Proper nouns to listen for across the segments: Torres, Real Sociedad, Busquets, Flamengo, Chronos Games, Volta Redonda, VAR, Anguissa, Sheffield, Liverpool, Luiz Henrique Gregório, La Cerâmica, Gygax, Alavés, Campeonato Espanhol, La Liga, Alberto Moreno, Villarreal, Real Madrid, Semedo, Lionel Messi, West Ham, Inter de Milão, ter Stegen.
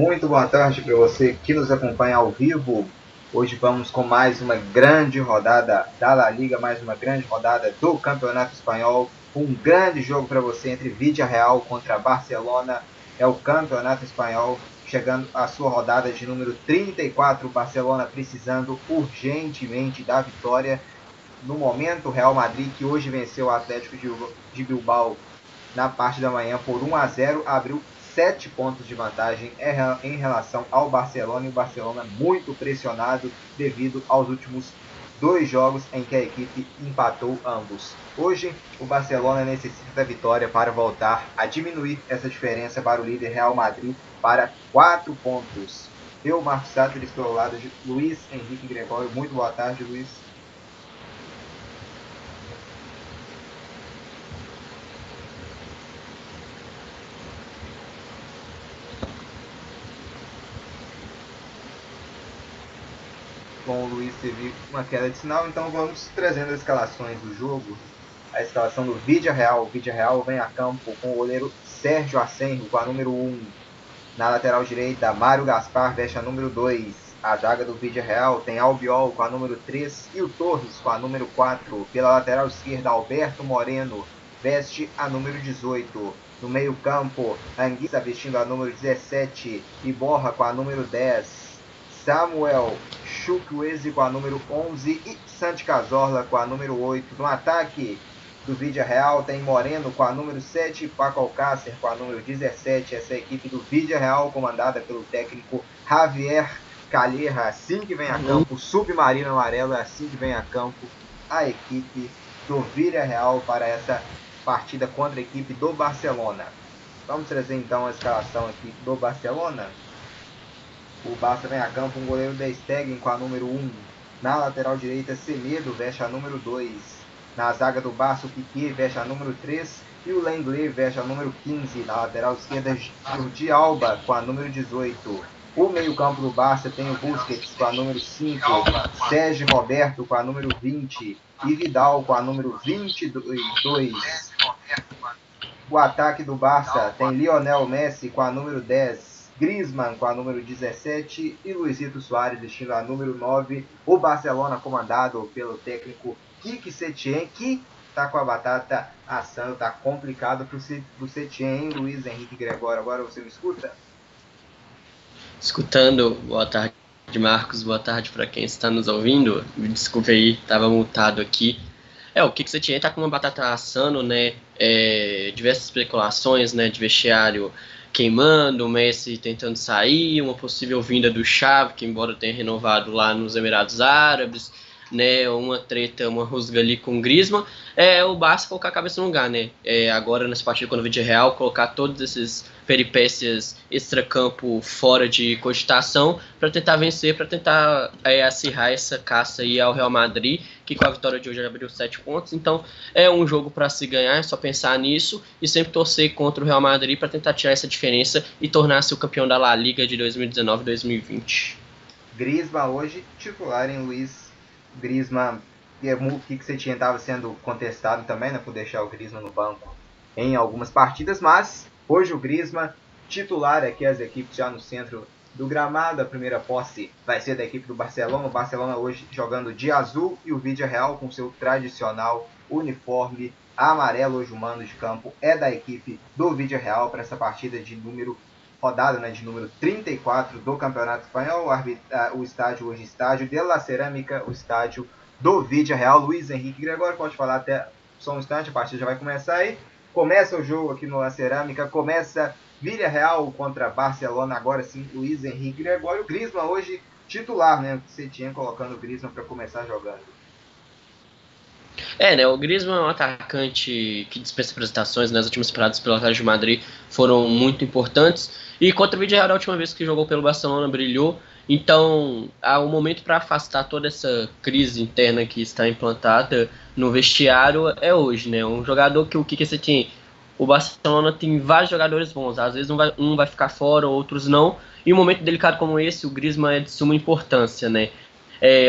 Muito boa tarde para você que nos acompanha ao vivo. Hoje vamos com mais uma grande rodada da La Liga, mais uma grande rodada do Campeonato Espanhol. Um grande jogo para você entre Villarreal contra Barcelona. É o Campeonato Espanhol chegando à sua rodada de número 34. O Barcelona precisando urgentemente da vitória. No momento, o Real Madrid, que hoje venceu o Atlético de Bilbao na parte da manhã por 1-0, abriu 7 pontos de vantagem em relação ao Barcelona, e o Barcelona muito pressionado devido aos últimos 2 jogos em que a equipe empatou ambos. Hoje, o Barcelona necessita da vitória para voltar a diminuir essa diferença para o líder Real Madrid para 4 pontos. Eu, Marcos Sater, estou ao lado de Luiz Henrique Gregório. Muito boa tarde, Luiz. Com o Luiz teve uma queda de sinal, então vamos trazendo as escalações do jogo. A escalação do Villarreal. O Villarreal vem a campo com o goleiro Sergio Asenjo com a número 1. Na lateral direita, Mário Gaspar veste a número 2. A zaga do Villarreal tem Albiol com a número 3 e o Torres com a número 4. Pela lateral esquerda, Alberto Moreno veste a número 18. No meio campo, Anguissa vestindo a número 17 e Borra com a número 10. Samuel Chukwueze com a número 11 e Santi Cazorla com a número 8. No ataque do Villarreal tem Moreno com a número 7 e Paco Alcácer com a número 17. Essa é a equipe do Villarreal comandada pelo técnico Javier Calleja. Assim que vem a campo, submarino amarelo, é assim que vem a campo a equipe do Villarreal para essa partida contra a equipe do Barcelona. Vamos trazer então a escalação aqui do Barcelona. O Barça vem a campo com o goleiro ter Stegen com a número 1. Na lateral direita, Semedo veste a número 2. Na zaga do Barça, o Piqué veste a número 3. E o Lenglet veste a número 15. Na lateral esquerda, Jordi Alba com a número 18. O meio campo do Barça tem o Busquets com a número 5. Sérgio Roberto com a número 20. E Vidal com a número 22. O ataque do Barça tem Lionel Messi com a número 10. Griezmann com a número 17 e Luisito Suárez vestindo a número 9. O Barcelona comandado pelo técnico Quique Setién, que está com a batata assando, está complicado para o Setién. Luiz Henrique Gregório, agora você me escuta? Escutando. Boa tarde, Marcos, boa tarde para quem está nos ouvindo. Me desculpe aí, estava multado aqui. O Quique Setién está com uma batata assando, né? Diversas especulações, né, de vestiário queimando, o Messi tentando sair, uma possível vinda do Xavi, que embora tenha renovado lá nos Emirados Árabes, né, uma treta, uma rusga ali com o Griezmann, o Barça colocar a cabeça no lugar, né, agora nessa partida contra o Villarreal, colocar todas essas peripécias extracampo fora de cogitação para tentar vencer, para tentar acirrar essa caça aí ao Real Madrid, que com a vitória de hoje abriu 7 pontos, então é um jogo para se ganhar, é só pensar nisso e sempre torcer contra o Real Madrid para tentar tirar essa diferença e tornar-se o campeão da La Liga de 2019-2020. Griezmann hoje titular em Luiz. Griezmann, o que você tinha estava sendo contestado também, né, por deixar o Griezmann no banco em algumas partidas, mas hoje o Griezmann titular aqui, as equipes já no centro do gramado. A primeira posse vai ser da equipe do Barcelona. O Barcelona hoje jogando de azul e o Villarreal com seu tradicional uniforme amarelo. Hoje o mando de campo é da equipe do Villarreal para essa partida de rodada de número 34 do Campeonato Espanhol. O estádio hoje, estádio de La Cerâmica, o estádio do Villarreal. Luiz Henrique Gregório, pode falar até só um instante, a partida já vai começar aí. Começa o jogo aqui no La Cerâmica, começa Villarreal contra Barcelona. Agora sim, Luiz Henrique Gregório. Griezmann hoje titular, né? Você tinha colocando o Griezmann para começar jogando. Né? O Griezmann é um atacante que dispensa apresentações, né? As últimas paradas pelo Atlético de Madrid foram muito importantes. E contra o Villarreal, a última vez que jogou pelo Barcelona, brilhou. Então, há um momento para afastar toda essa crise interna que está implantada no vestiário é hoje, né? Um jogador que o Quique Setién... O Barcelona tem vários jogadores bons, às vezes um vai ficar fora, outros não. E um momento delicado como esse, o Griezmann é de suma importância, né?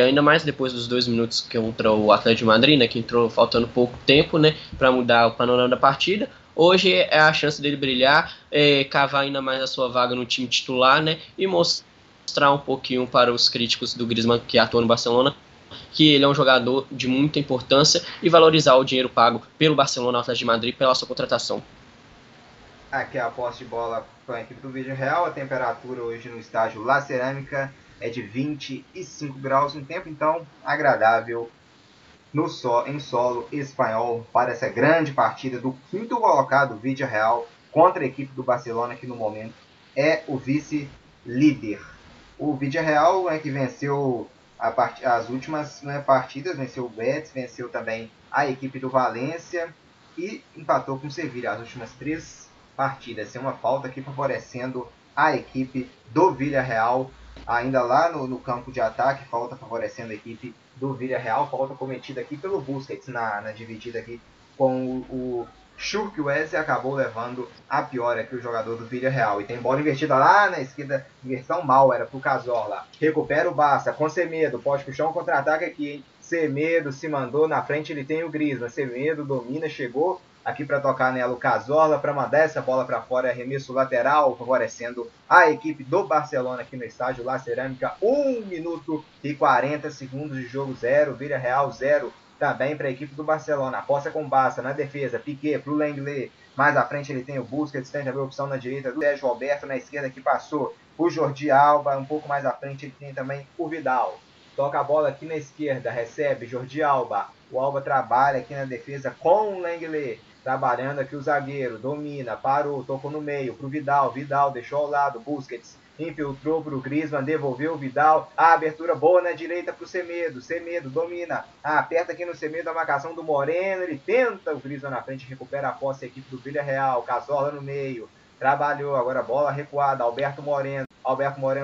Ainda mais depois dos 2 minutos que contra o Atlético de Madrid, né? Que entrou faltando pouco tempo, né? Para mudar o panorama da partida. Hoje é a chance dele brilhar, cavar ainda mais a sua vaga no time titular, né, e mostrar um pouquinho para os críticos do Griezmann, que atua no Barcelona, que ele é um jogador de muita importância, e valorizar o dinheiro pago pelo Barcelona ao Atlético de Madrid pela sua contratação. Aqui é a posse de bola com a equipe do Villarreal. A temperatura hoje no estádio La Cerâmica é de 25 graus, um tempo então agradável em solo espanhol para essa grande partida do quinto colocado Villarreal contra a equipe do Barcelona, que no momento é o vice-líder. O Villarreal é que venceu as últimas partidas, venceu o Betis, venceu também a equipe do Valência e empatou com o Sevilla as últimas três partidas. É uma falta aqui favorecendo a equipe do Villarreal, ainda lá no campo de ataque, falta favorecendo a equipe do Villarreal, falta cometida aqui pelo Busquets na dividida aqui com o Chukwueze, acabou levando a pior aqui o jogador do Villarreal. E tem bola invertida lá na esquerda, inversão mal, era pro Cazorla. Recupera o Barça com Semedo, pode puxar um contra-ataque aqui, hein? Semedo se mandou na frente, ele tem o Griezmann. Semedo domina, chegou aqui para tocar nela o Cazorla, para mandar essa bola para fora, arremesso lateral, favorecendo a equipe do Barcelona aqui no estádio La Cerâmica. 1 minuto e 40 segundos de jogo, 0, Villarreal 0. Também para a equipe do Barcelona. Aposta com Barça na defesa. Piqué para o Lenglet. Mais à frente ele tem o Busquets. Tem também a opção na direita do Sérgio Roberto. Na esquerda que passou o Jordi Alba. Um pouco mais à frente ele tem também o Vidal. Toca a bola aqui na esquerda. Recebe Jordi Alba. O Alba trabalha aqui na defesa com o Lenglet. Trabalhando aqui o zagueiro. Domina. Parou. Tocou no meio para o Vidal. Vidal deixou ao lado. Busquets infiltrou para o Griezmann, devolveu o Vidal, a abertura boa na direita para o Semedo, Semedo domina, aperta aqui no Semedo a marcação do Moreno, ele tenta o Griezmann na frente, recupera a posse da equipe do Villarreal, Cazorla no meio, trabalhou, agora bola recuada, Alberto Moreno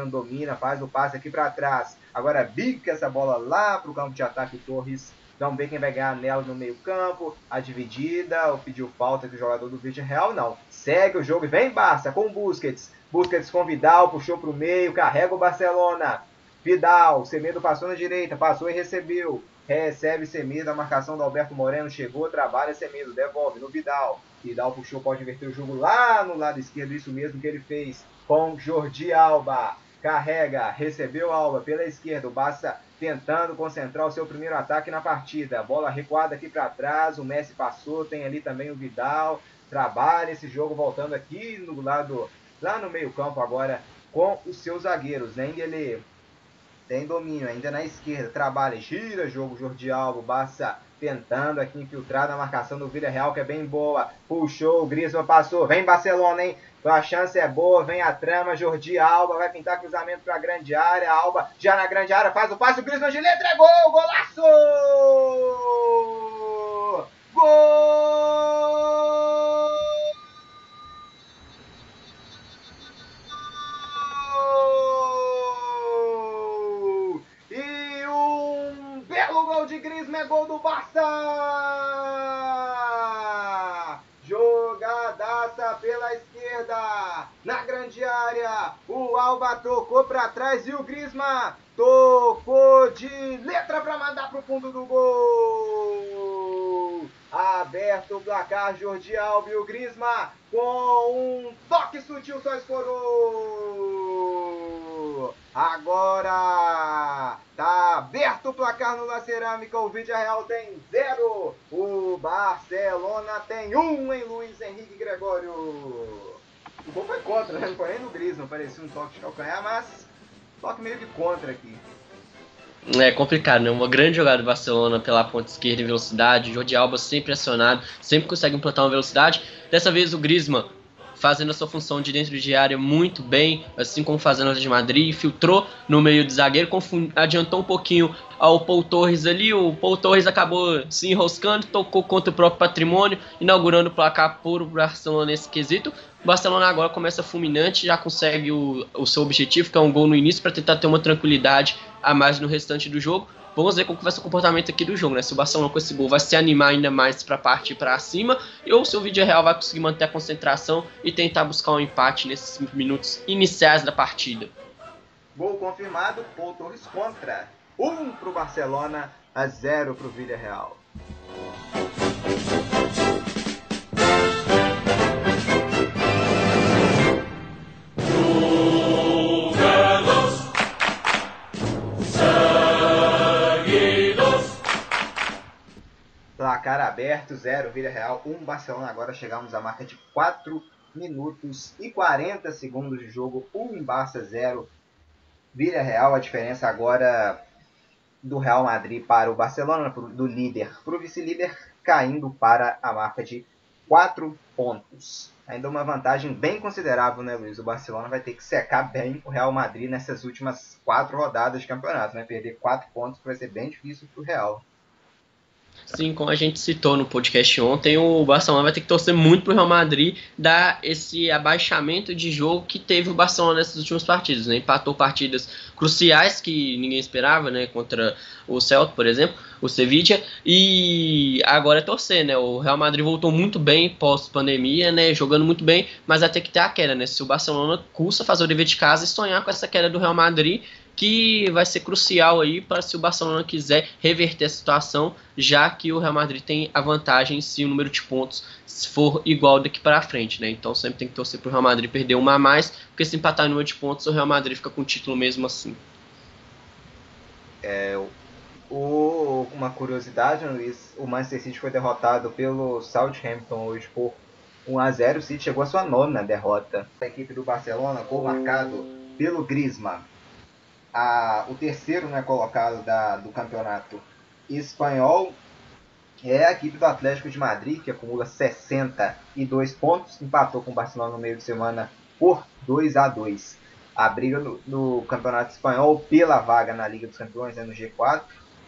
domina, faz o passe aqui para trás, agora bica essa bola lá para o campo de ataque, Torres, não vê quem vai ganhar nela no meio campo, a dividida, ou pediu falta do jogador do Villarreal, não, segue o jogo e vem Barça com o Busquets, Busquets com Vidal, puxou para o meio, carrega o Barcelona. Vidal, Semedo passou na direita, passou e recebeu. Recebe Semedo, a marcação do Alberto Moreno chegou, trabalha Semedo, devolve no Vidal. Vidal puxou, pode inverter o jogo lá no lado esquerdo, isso mesmo que ele fez com Jordi Alba. Carrega, recebeu Alba pela esquerda, o Barça tentando concentrar o seu primeiro ataque na partida. Bola recuada aqui para trás, o Messi passou, tem ali também o Vidal. Trabalha esse jogo, voltando aqui no lado... Lá no meio-campo agora com os seus zagueiros. Lenglet tem domínio ainda na esquerda. Trabalha, gira jogo. Jordi Alba, Barça tentando aqui infiltrar na marcação do Villarreal, que é bem boa. Puxou, o Griezmann passou. Vem Barcelona, hein? A chance é boa. Vem a trama. Jordi Alba vai pintar cruzamento para a grande área. Alba já na grande área faz o passe. O Griezmann de letra. Gol! Golaço! Gol! De Griezmann é gol do Barça! Jogadaça pela esquerda, na grande área, o Alba tocou para trás e o Griezmann tocou de letra para mandar pro fundo do gol! Aberto o placar, Jordi Alba e o Griezmann com um toque sutil só escorou! Agora... Tá aberto o placar no La Cerâmica, o Villarreal tem 0, o Barcelona tem 1 em Luiz Henrique Gregório. O gol foi contra, né? Não foi nem no Griezmann, parecia um toque de calcanhar, mas toque meio de contra aqui. É complicado, né? Uma grande jogada do Barcelona pela ponta esquerda em velocidade, Jordi Alba sempre acionado, sempre consegue implantar uma velocidade. Dessa vez o Griezmann fazendo a sua função de dentro de área muito bem, assim como fazendo a de Madrid, filtrou no meio do zagueiro, adiantou um pouquinho ao Pau Torres ali, o Pau Torres acabou se enroscando, tocou contra o próprio patrimônio, inaugurando o placar puro Barcelona nesse quesito. O Barcelona agora começa fulminante, já consegue o seu objetivo, que é um gol no início, para tentar ter uma tranquilidade a mais no restante do jogo. Vamos ver como vai ser o comportamento aqui do jogo, né? Se o Barcelona com esse gol vai se animar ainda mais para partir para cima, ou se o Villarreal vai conseguir manter a concentração e tentar buscar um empate nesses minutos iniciais da partida. Gol confirmado, Pau Torres contra. 1 para o Barcelona, a 0 para o Villarreal. Placar aberto, 0 Villarreal, 1 Barcelona. Agora chegamos à marca de 4 minutos e 40 segundos de jogo. 1 Barça, 0 Villarreal. A diferença agora do Real Madrid para o Barcelona, do líder para o vice-líder, caindo para a marca de 4 pontos. Ainda uma vantagem bem considerável, né, Luiz? O Barcelona vai ter que secar bem o Real Madrid nessas últimas 4 rodadas de campeonato, né? Perder 4 pontos vai ser bem difícil para o Real. Sim, como a gente citou no podcast ontem, o Barcelona vai ter que torcer muito para o Real Madrid dar esse abaixamento de jogo que teve o Barcelona nessas últimas partidas, né? Empatou partidas cruciais que ninguém esperava, né? Contra o Celta, por exemplo, o Sevilla, e agora é torcer, né? O Real Madrid voltou muito bem pós-pandemia, né? Jogando muito bem, mas vai ter que ter a queda, né? Se o Barcelona custa fazer o dever de casa e sonhar com essa queda do Real Madrid, que vai ser crucial aí para se o Barcelona quiser reverter a situação, já que o Real Madrid tem a vantagem se o número de pontos for igual daqui para frente, né? Então sempre tem que torcer para o Real Madrid perder uma a mais, porque se empatar o número de pontos, o Real Madrid fica com o título mesmo assim. Uma curiosidade, Luiz, o Manchester City foi derrotado pelo Southampton hoje por 1 a 0. O City chegou à sua 9ª derrota. A equipe do Barcelona, gol marcado pelo Griezmann. O terceiro, né, colocado do campeonato espanhol é a equipe do Atlético de Madrid, que acumula 62 pontos, empatou com o Barcelona no meio de semana por 2 a 2. A briga do campeonato espanhol pela vaga na Liga dos Campeões, né, no G4,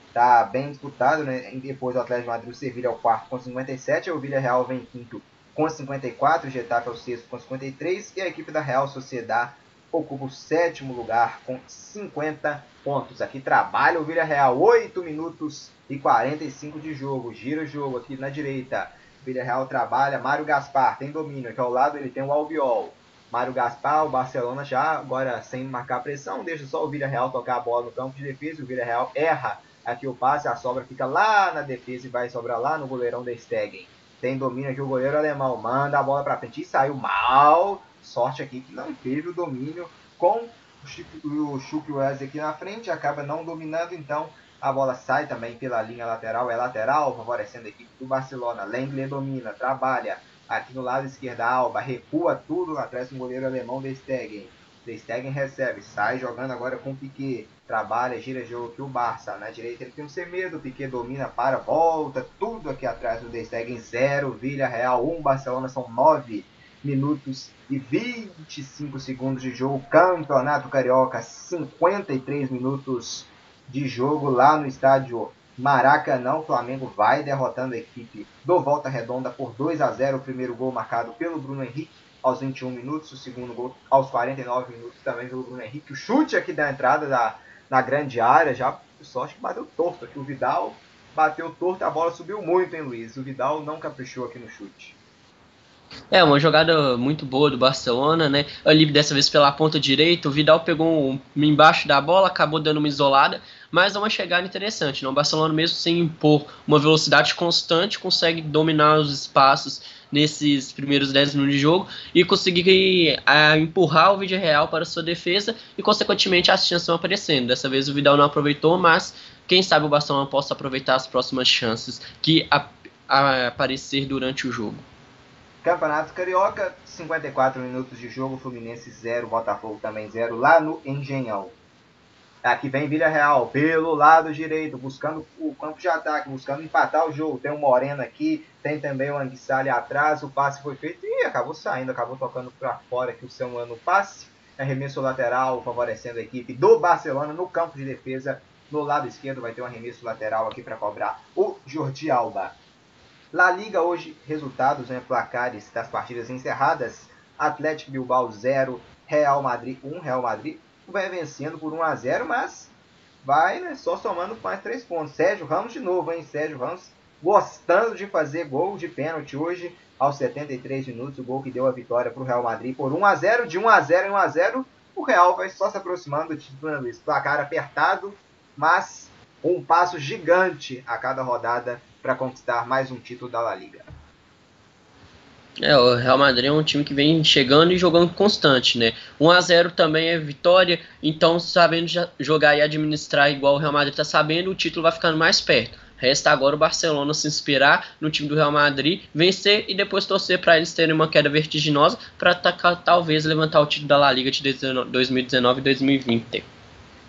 está bem disputado, né? Depois do Atlético de Madrid, o Sevilla é o quarto com 57, o Villarreal vem quinto com 54, o Getafe é o sexto com 53 e a equipe da Real Sociedad ocupa o 7º lugar com 50 pontos. Aqui trabalha o Villarreal, 8 minutos e 45 de jogo. Gira o jogo aqui na direita. O Villarreal trabalha, Mário Gaspar tem domínio. Aqui ao lado ele tem o Albiol. Mário Gaspar, o Barcelona já agora sem marcar pressão. Deixa só o Villarreal tocar a bola no campo de defesa. O Villarreal erra aqui o passe, a sobra fica lá na defesa e vai sobrar lá no goleirão ter Stegen. Tem domínio aqui o goleiro alemão. Manda a bola pra frente e saiu mal. Sorte aqui que não teve o domínio com o Chukwueze aqui na frente, acaba não dominando, então a bola sai também pela linha lateral, é lateral, favorecendo a equipe do Barcelona. Lenglet domina, trabalha aqui no lado esquerdo, Alba recua tudo atrás do goleiro alemão ter Stegen. Ter Stegen recebe, sai jogando agora com o Piqué, trabalha, gira jogo aqui o Barça, na direita ele tem o Semedo, o Piqué domina, para, volta, tudo aqui atrás do ter Stegen, 0, Villarreal 1, Barcelona, são 9 minutos e 25 segundos de jogo. Campeonato Carioca, 53 minutos de jogo lá no estádio Maracanã. O Flamengo vai derrotando a equipe do Volta Redonda por 2 a 0. O primeiro gol marcado pelo Bruno Henrique aos 21 minutos. O segundo gol aos 49 minutos também pelo Bruno Henrique. O chute aqui da entrada na grande área, já sorte que bateu torto aqui. O Vidal bateu torto, a bola subiu muito, hein, Luiz? O Vidal não caprichou aqui no chute. É, uma jogada muito boa do Barcelona, né? Ali dessa vez pela ponta direita, o Vidal pegou embaixo da bola, acabou dando uma isolada, mas é uma chegada interessante, né? O Barcelona, mesmo sem impor uma velocidade constante, consegue dominar os espaços nesses primeiros 10 minutos de jogo e conseguir empurrar o Villarreal para sua defesa e, consequentemente, as chances vão aparecendo. Dessa vez o Vidal não aproveitou, mas quem sabe o Barcelona possa aproveitar as próximas chances que aparecer durante o jogo. Campeonato Carioca, 54 minutos de jogo, Fluminense 0, Botafogo também 0, lá no Engenhão. Aqui vem Villarreal, pelo lado direito, buscando o campo de ataque, buscando empatar o jogo. Tem o Moreno aqui, tem também o Anguissá ali atrás, o passe foi feito e acabou saindo, acabou tocando para fora aqui o Samuel no passe. Arremesso lateral, favorecendo a equipe do Barcelona no campo de defesa. No lado esquerdo vai ter um arremesso lateral aqui para cobrar o Jordi Alba. La Liga hoje, resultados, né, placares das partidas encerradas. Atlético Bilbao 0, Real Madrid 1. Real Madrid vai vencendo por 1 a 0, mas vai, né, só somando mais 3 pontos. Sérgio Ramos de novo, hein? Sérgio Ramos gostando de fazer gol de pênalti hoje, aos 73 minutos, o gol que deu a vitória para o Real Madrid por 1 a 0. De 1 a 0 em 1 a 0, o Real vai só se aproximando do título, né, Luiz? Placar apertado, mas um passo gigante a cada rodada para conquistar mais um título da La Liga. É, o Real Madrid é um time que vem chegando e jogando constante, né? 1 a 0 também é vitória, então sabendo jogar e administrar igual o Real Madrid está sabendo, o título vai ficando mais perto. Resta agora o Barcelona se inspirar no time do Real Madrid, vencer e depois torcer para eles terem uma queda vertiginosa para talvez levantar o título da La Liga de 2019 e 2020.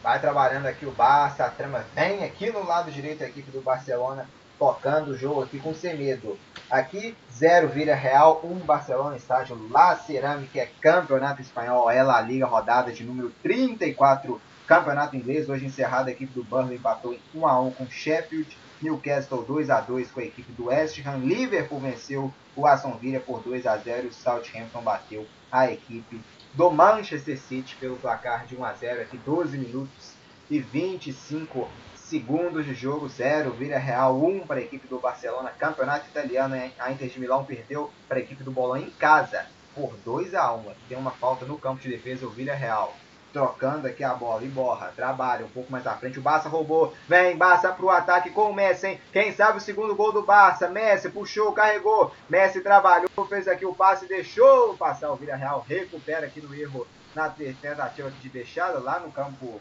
Vai trabalhando aqui o Barça, a trama vem aqui no lado direito da equipe do Barcelona, tocando o jogo aqui com Semedo. Aqui 0 Villarreal, 1 Barcelona, estádio La Cerâmica, que é Campeonato Espanhol, é La Liga, rodada de número 34, Campeonato Inglês, hoje encerrado. A equipe do Burnley empatou em 1-1 com Sheffield, Newcastle 2-2 com a equipe do West Ham, Liverpool venceu o Aston Villa por 2-0, o Southampton bateu a equipe do Manchester City pelo placar de 1-0, aqui 12 minutos e 25 segundos de jogo, 0 Villarreal, 1 para a equipe do Barcelona, Campeonato Italiano, a Inter de Milão perdeu para a equipe do Bolonha em casa por 2-1, tem uma falta no campo de defesa o Villarreal, trocando aqui a bola e Borra, trabalha um pouco mais à frente, o Barça roubou, vem Barça pro ataque com o Messi, hein? Quem sabe o segundo gol do Barça, Messi puxou, carregou, Messi trabalhou, fez aqui o passe, deixou passar o Villarreal, recupera aqui no erro, na tentativa de deixada lá no campo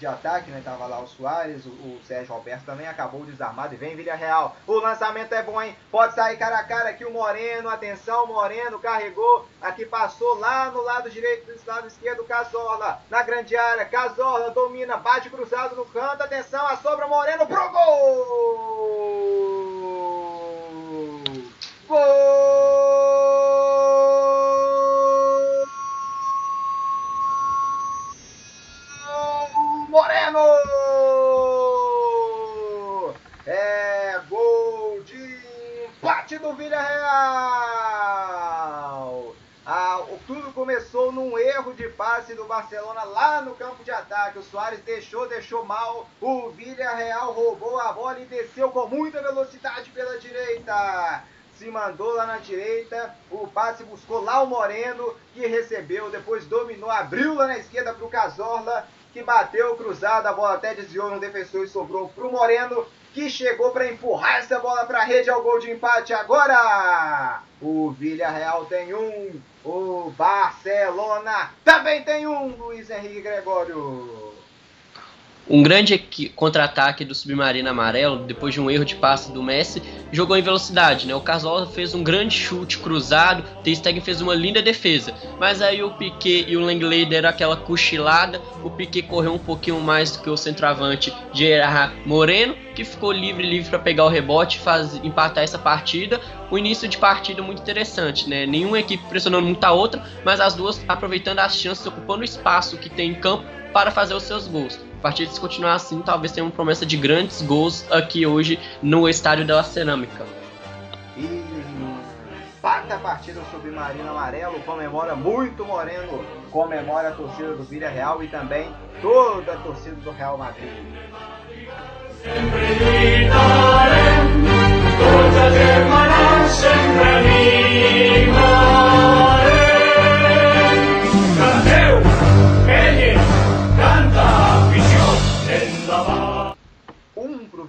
de ataque, né? Tava lá o Suárez, o Sérgio Roberto também acabou desarmado e vem Villarreal, o lançamento é bom, hein? Pode sair cara a cara aqui o Moreno, atenção, Moreno carregou, aqui passou lá no lado direito, do lado esquerdo, Cazorla, na grande área, Cazorla domina, bate cruzado no canto, atenção, a sobra, Moreno pro gol! Gol! Moreno! É gol de empate do Villarreal! Tudo começou num erro de passe do Barcelona lá no campo de ataque. O Suárez deixou mal. O Villarreal roubou a bola e desceu com muita velocidade pela direita. Se mandou lá na direita, o passe buscou lá o Moreno, que recebeu, depois dominou, abriu lá na esquerda para o Cazorla, que bateu cruzado, a bola até desviou no defensor e sobrou para o Moreno, que chegou para empurrar essa bola para a rede, ao gol de empate. Agora o Villarreal tem um, o Barcelona também tem um, Luiz Henrique Gregório. Um grande contra-ataque do Submarino Amarelo, depois de um erro de passe do Messi, jogou em velocidade, né? O Cazorla fez um grande chute cruzado, ter Stegen fez uma linda defesa, mas aí o Piqué e o Lenglet deram aquela cochilada, o Piqué correu um pouquinho mais do que o centroavante Gerard Moreno, que ficou livre para pegar o rebote e empatar essa partida. O início de partida muito interessante, né? Nenhuma equipe pressionando muito a outra, mas as duas aproveitando as chances, ocupando o espaço que tem em campo para fazer os seus gols. A partir de se continuar assim, talvez tenha uma promessa de grandes gols aqui hoje no estádio da Cerâmica. E empata a partida do Submarino Amarelo, comemora muito Moreno, comemora a torcida do Villarreal e também toda a torcida do Real Madrid.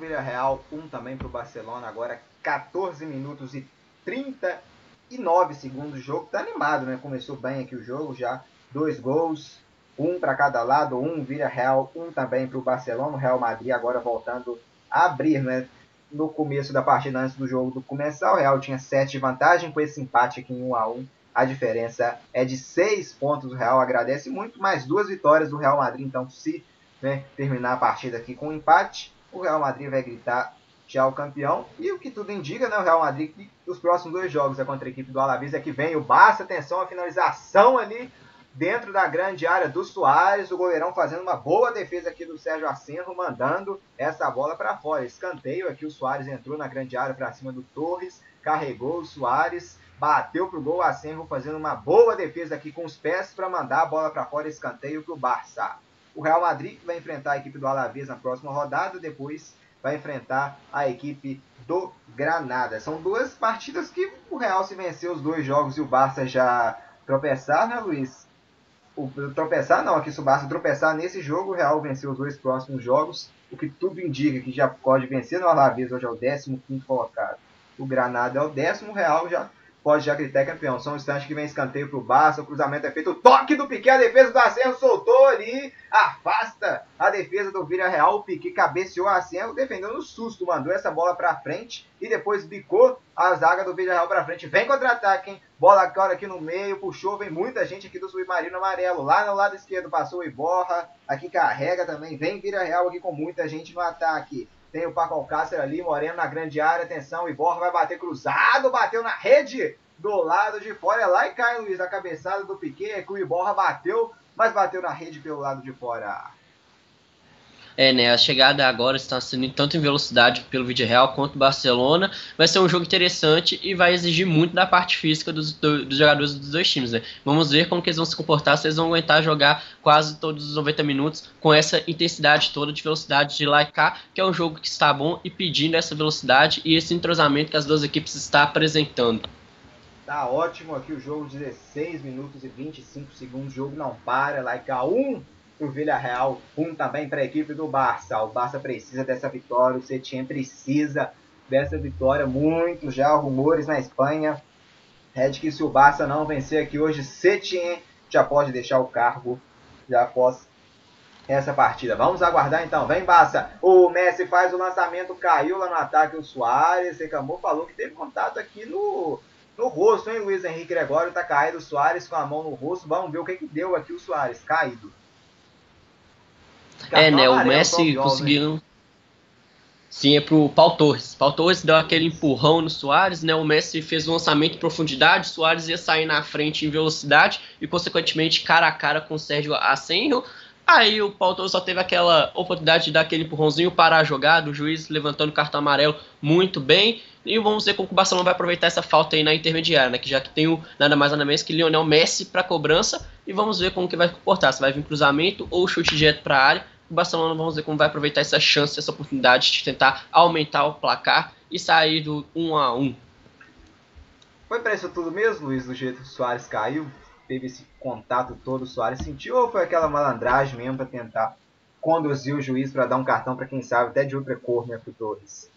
Villarreal, 1 também para o Barcelona, agora 14 minutos e 39 segundos de jogo, tá animado, né? Começou bem aqui o jogo já, 2 gols, 1 para cada lado, 1 Villarreal, 1 também para o Barcelona, o Real Madrid agora voltando a abrir, né? No começo da partida, antes do jogo começar, o Real tinha 7 de vantagem, com esse empate aqui em 1-1, a diferença é de 6 pontos, o Real agradece muito, mais 2 vitórias do Real Madrid, então se, né, terminar a partida aqui com um empate, o Real Madrid vai gritar tchau campeão. E o que tudo indica, né, o Real Madrid, que os próximos 2 jogos é contra a equipe do Alavés, é que vem o Barça, atenção, a finalização ali dentro da grande área do Suárez, o goleirão fazendo uma boa defesa aqui do Sergio Asenjo, mandando essa bola para fora. Escanteio aqui, o Suárez entrou na grande área para cima do Torres, carregou o Suárez, bateu pro gol, Asenjo fazendo uma boa defesa aqui com os pés para mandar a bola para fora, escanteio pro Barça. O Real Madrid vai enfrentar a equipe do Alavés na próxima rodada, depois vai enfrentar a equipe do Granada. São 2 partidas que o Real, se vencer os 2 jogos e o Barça já tropeçar, né, Luiz? Se o Barça tropeçar nesse jogo, o Real vencer os 2 próximos jogos, o que tudo indica que já pode vencer. No Alavés hoje é o 15º colocado, o Granada é o 10º, o Real já pode já gritar campeão. São instantes que vem escanteio para o Barça, o cruzamento é feito, o toque do Piqué, a defesa do Asenjo soltou ali, afasta a defesa do Villarreal, o Piqué cabeceou a Asenjo, defendeu no susto, mandou essa bola para frente e depois bicou a zaga do Villarreal para frente. Vem contra-ataque, hein? Bola agora aqui no meio, puxou, vem muita gente aqui do Submarino Amarelo, lá no lado esquerdo passou e Borra, aqui carrega também, vem Villarreal aqui com muita gente no ataque. Tem o Paco Alcácer ali, Moreno na grande área, atenção, e Borra vai bater cruzado, bateu na rede do lado de fora, é lá e cai, Luiz, a cabeçada do Piqué, que o Borra bateu, mas bateu na rede pelo lado de fora. É, né, a chegada agora está sendo tanto em velocidade pelo Villarreal quanto Barcelona, vai ser um jogo interessante e vai exigir muito da parte física dos jogadores dos dois times, né. Vamos ver como que eles vão se comportar, se eles vão aguentar jogar quase todos os 90 minutos com essa intensidade toda de velocidade de lá e cá, que é um jogo que está bom e pedindo essa velocidade e esse entrosamento que as duas equipes estão apresentando. Tá ótimo aqui o jogo, 16 minutos e 25 segundos, o jogo não para, lá e cá 1 para o Villarreal, 1 também para a equipe do Barça. O Barça precisa dessa vitória, o Setién precisa dessa vitória, muito já rumores na Espanha é de que se o Barça não vencer aqui hoje, Setién já pode deixar o cargo já após essa partida. Vamos aguardar então, vem Barça, o Messi faz o lançamento, caiu lá no ataque o Suárez, reclamou, falou que teve contato aqui no rosto, hein, Luiz Henrique Gregório, tá caído o Suárez com a mão no rosto, vamos ver o que deu aqui o Suárez, caído. É, né, o Messi conseguiu... Sim, é pro Pau Torres. Pau Torres deu aquele empurrão no Suárez, né? O Messi fez um lançamento em profundidade, o Suárez ia sair na frente em velocidade e, consequentemente, cara a cara com o Sergio Asenjo. Aí o Pau Torres só teve aquela oportunidade de dar aquele empurrãozinho, parar a jogada, o juiz levantando o cartão amarelo muito bem. E vamos ver como o Barcelona vai aproveitar essa falta aí na intermediária, né? Que já que tem o nada mais nada menos que Lionel Messi para cobrança. E vamos ver como que vai comportar, se vai vir cruzamento ou chute direto para a área. O Barcelona, vamos ver como vai aproveitar essa chance, essa oportunidade de tentar aumentar o placar e sair do 1 a 1. Foi para isso tudo mesmo, Luiz, do jeito que o Suárez caiu? Teve esse contato todo, o Suárez sentiu? Ou foi aquela malandragem mesmo para tentar conduzir o juiz para dar um cartão para quem sabe, até de outra cor, né, pro Torres?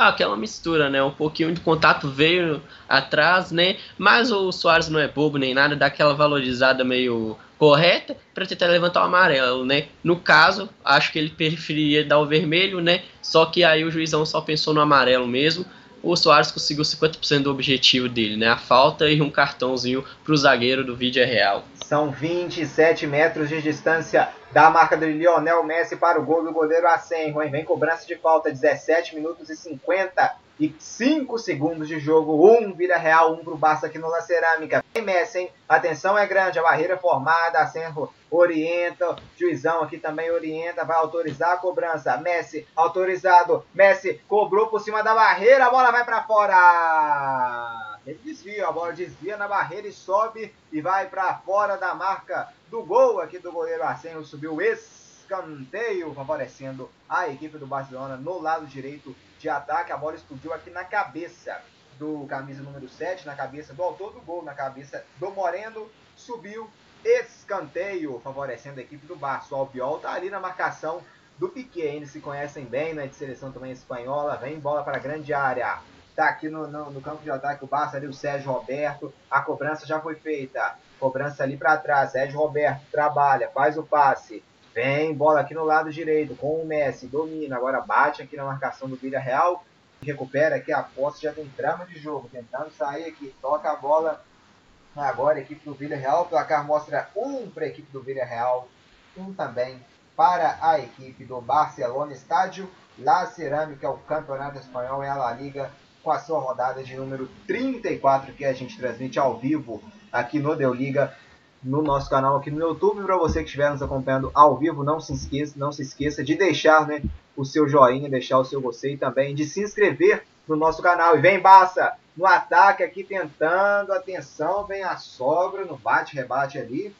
Ah, aquela mistura, né? Um pouquinho de contato veio atrás, né? Mas o Suárez não é bobo nem nada, dá aquela valorizada meio correta para tentar levantar o amarelo, né? No caso, acho que ele preferiria dar o vermelho, né? Só que aí o juizão só pensou no amarelo mesmo. O Suárez conseguiu 50% do objetivo dele, né? A falta e um cartãozinho para o zagueiro do Villarreal. São 27 metros de distância da marca de Lionel Messi para o gol do goleiro Asenjo, hein? Vem cobrança de falta, 17 minutos e 55 segundos de jogo. 1 Villarreal, 1 para o Barça aqui no La Cerâmica. Vem Messi, hein? A tensão é grande, a barreira formada, Asenjo orienta, juizão aqui também orienta, vai autorizar a cobrança. Messi, autorizado, Messi cobrou por cima da barreira, a bola vai para fora. Ele desvia, a bola desvia na barreira e sobe e vai para fora da marca do gol aqui do goleiro Asenjo. Subiu escanteio, favorecendo a equipe do Barcelona no lado direito de ataque. A bola explodiu aqui na cabeça do camisa número 7, na cabeça do autor do gol, na cabeça do Moreno, subiu, escanteio, favorecendo a equipe do Barça. O Albiol tá ali na marcação do Piqué, eles se conhecem bem, né, de seleção também espanhola, vem bola para a grande área, tá aqui no campo de ataque o Barça, ali o Sérgio Roberto, a cobrança já foi feita, cobrança ali para trás, Sérgio Roberto trabalha, faz o passe, vem bola aqui no lado direito com o Messi, domina, agora bate aqui na marcação do Villarreal, recupera aqui a posse, já tem trama de jogo, tentando sair aqui, toca a bola agora a equipe do Villarreal, o placar mostra 1 para a equipe do Villarreal, 1 também para a equipe do Barcelona. Estádio La Cerâmica, o Campeonato Espanhol é a La Liga, com a sua rodada de número 34, que a gente transmite ao vivo aqui no Deu Liga, no nosso canal aqui no YouTube. Para você que estiver nos acompanhando ao vivo, não se esqueça de deixar, né, o seu joinha, deixar o seu gostei também, de se inscrever no nosso canal. E vem Barça no ataque aqui tentando, atenção, vem a sobra no bate-rebate ali,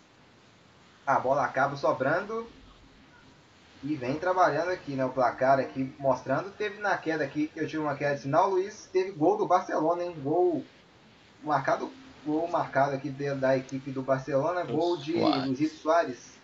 a bola acaba sobrando e vem trabalhando aqui, né, o placar aqui mostrando, teve na queda aqui, eu tive uma queda de sinal, Luiz, teve gol do Barcelona, hein, gol marcado aqui da equipe do Barcelona, gol de Luisito Suárez.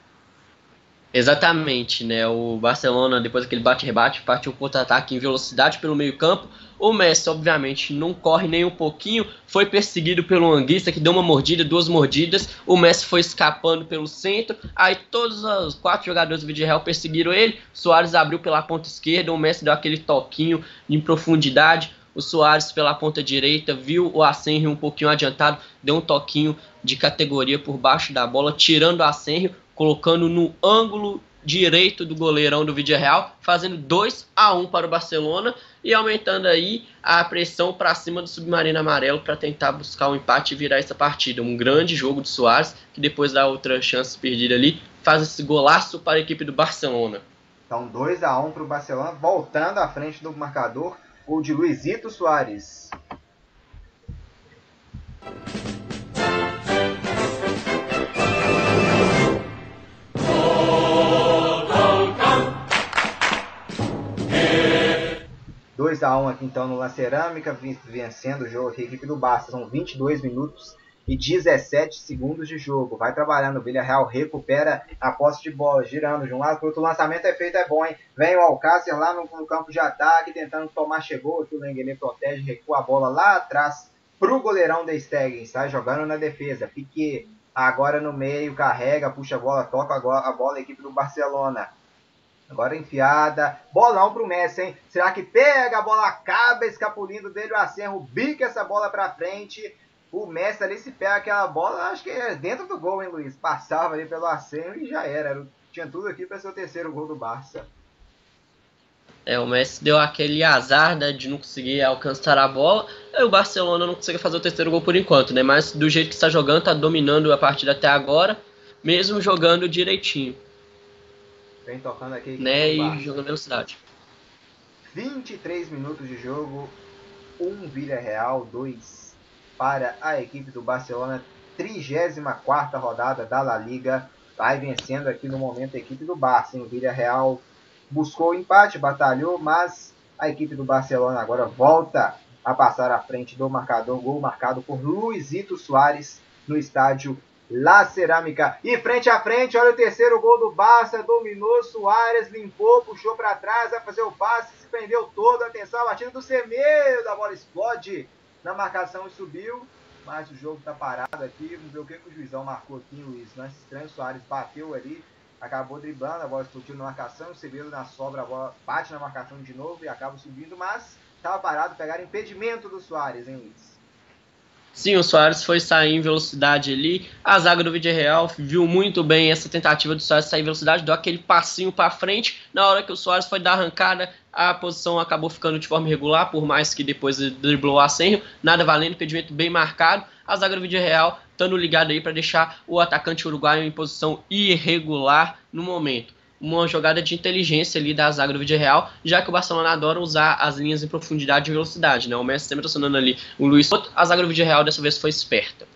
Exatamente, né? O Barcelona, depois daquele bate-rebate, partiu contra-ataque em velocidade pelo meio-campo. O Messi, obviamente, não corre nem um pouquinho, foi perseguido pelo Anguissa, que deu uma mordida, duas mordidas. O Messi foi escapando pelo centro, aí todos os quatro jogadores do Villarreal perseguiram ele. O Suárez abriu pela ponta esquerda, o Messi deu aquele toquinho em profundidade. O Suárez pela ponta direita, viu o Asenjo um pouquinho adiantado, deu um toquinho de categoria por baixo da bola, tirando o Asenjo, colocando no ângulo direito do goleirão do Villarreal, fazendo 2-1 para o Barcelona e aumentando aí a pressão para cima do Submarino Amarelo para tentar buscar um empate e virar essa partida. Um grande jogo do Suárez, que depois da outra chance perdida ali, faz esse golaço para a equipe do Barcelona. Então 2-1 para o Barcelona, voltando à frente do marcador, gol de Luisito Suárez. A 1 aqui então no La Cerâmica, vencendo o jogo aqui, a equipe do Barça. São 22 minutos e 17 segundos de jogo. Vai trabalhando, o Villarreal recupera a posse de bola, girando de um lado para o outro. O lançamento é feito, é bom, hein? Vem o Alcácer lá no campo de ataque, tentando tomar, chegou aqui, o Lenglet protege, recua a bola lá atrás para o goleirão ter Stegen. Está jogando na defesa, Piqué agora no meio, carrega, puxa a bola, toca agora a bola a equipe do Barcelona. Agora enfiada, bolão pro Messi, hein? Será que pega? A bola acaba escapulindo dele, o Asenjo bica essa bola pra frente. O Messi ali, se pega aquela bola, acho que é dentro do gol, hein, Luiz? Passava ali pelo Asenjo e já era. Tinha tudo aqui pra ser o terceiro gol do Barça. É, o Messi deu aquele azar, né, de não conseguir alcançar a bola. O Barcelona não conseguiu fazer o terceiro gol por enquanto, né? Mas do jeito que está jogando, tá dominando a partida até agora, mesmo jogando direitinho. Vem tocando aqui, né, e jogando velocidade. 23 minutos de jogo, 1 Villarreal, 2 para a equipe do Barcelona. 34ª rodada da La Liga, vai vencendo aqui no momento a equipe do Barça. O Villarreal buscou o empate, batalhou, mas a equipe do Barcelona agora volta a passar à frente do marcador. Gol marcado por Luisito Suárez no estádio La Cerâmica. E frente a frente, olha o terceiro gol do Barça, dominou Suárez, limpou, puxou para trás, vai fazer o passe, se prendeu todo, atenção, a batida do Semedo, a bola explode na marcação e subiu, mas o jogo tá parado aqui, vamos ver o que o juizão marcou aqui, Luiz, não é estranho, Suárez bateu ali, acabou driblando, a bola explodiu na marcação, o Semedo na sobra, a bola bate na marcação de novo e acaba subindo, mas tava parado, pegaram impedimento do Suárez, hein, Luiz? Sim, o Suárez foi sair em velocidade ali, a zaga do Villarreal viu muito bem essa tentativa do Suárez sair em velocidade, deu aquele passinho para frente, na hora que o Suárez foi dar arrancada, a posição acabou ficando de forma irregular, por mais que depois driblou o Asenjo, nada valendo, impedimento bem marcado, a zaga do Villarreal estando ligada aí para deixar o atacante uruguaio em posição irregular no momento. Uma jogada de inteligência ali da zaga do Villarreal, já que o Barcelona adora usar as linhas em profundidade e velocidade, né? O Messi sempre acionando ali o Luis. A zaga do Villarreal dessa vez foi esperta.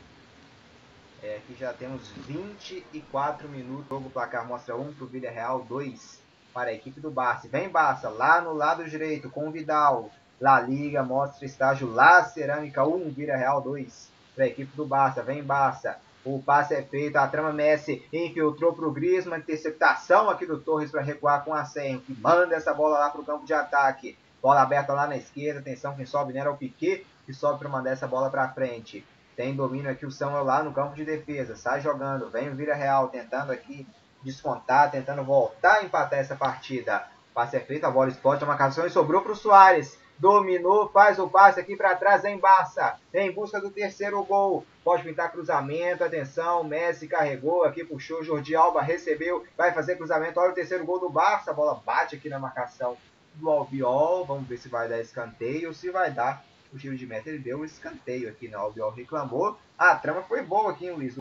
É, aqui já temos 24 minutos. O jogo, placar mostra 1 para o Villarreal, 2 para a equipe do Barça. Vem Barça, lá no lado direito, com o Vidal. La Liga mostra estágio La Cerâmica 1, Villarreal 2 para a equipe do Barça. Vem Barça. O passe é feito, a trama Messi infiltrou para o Griezmann, interceptação aqui do Torres para recuar com o Asenjo, que manda essa bola lá para o campo de ataque. Bola aberta lá na esquerda, atenção, quem sobe nela é o Piqué, que sobe para mandar essa bola para frente. Tem domínio aqui o Samuel lá no campo de defesa, sai jogando, vem o Villarreal tentando aqui descontar, tentando voltar a empatar essa partida. Passe é feito, a bola explode, a marcação e sobrou para o Suárez. Dominou, faz o passe aqui para trás em Barça, em busca do terceiro gol. Pode pintar cruzamento, atenção, Messi carregou aqui, puxou, Jordi Alba recebeu, vai fazer cruzamento, olha o terceiro gol do Barça, a bola bate aqui na marcação do Albiol, vamos ver se vai dar escanteio, se vai dar o tiro de meta, ele deu escanteio aqui, né? O Albiol reclamou, a trama foi boa aqui, hein, Luiz?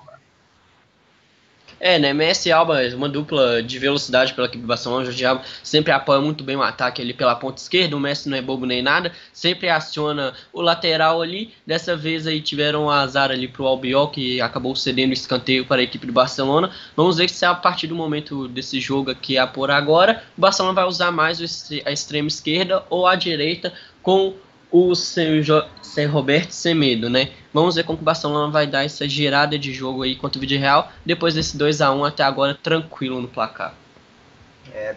É, né, Messi e Alba, uma dupla de velocidade pela equipe do Barcelona, o Jordi Alba sempre apoia muito bem o ataque ali pela ponta esquerda, o Messi não é bobo nem nada, sempre aciona o lateral ali, dessa vez aí tiveram um azar ali pro Albiol, que acabou cedendo o escanteio para a equipe do Barcelona. Vamos ver se a partir do momento desse jogo aqui a por agora, o Barcelona vai usar mais a extrema esquerda ou a direita com o Sérgio Roberto Semedo, né? Vamos ver como o Barcelona vai dar essa girada de jogo aí contra o Villarreal depois desse 2-1 até agora tranquilo no placar.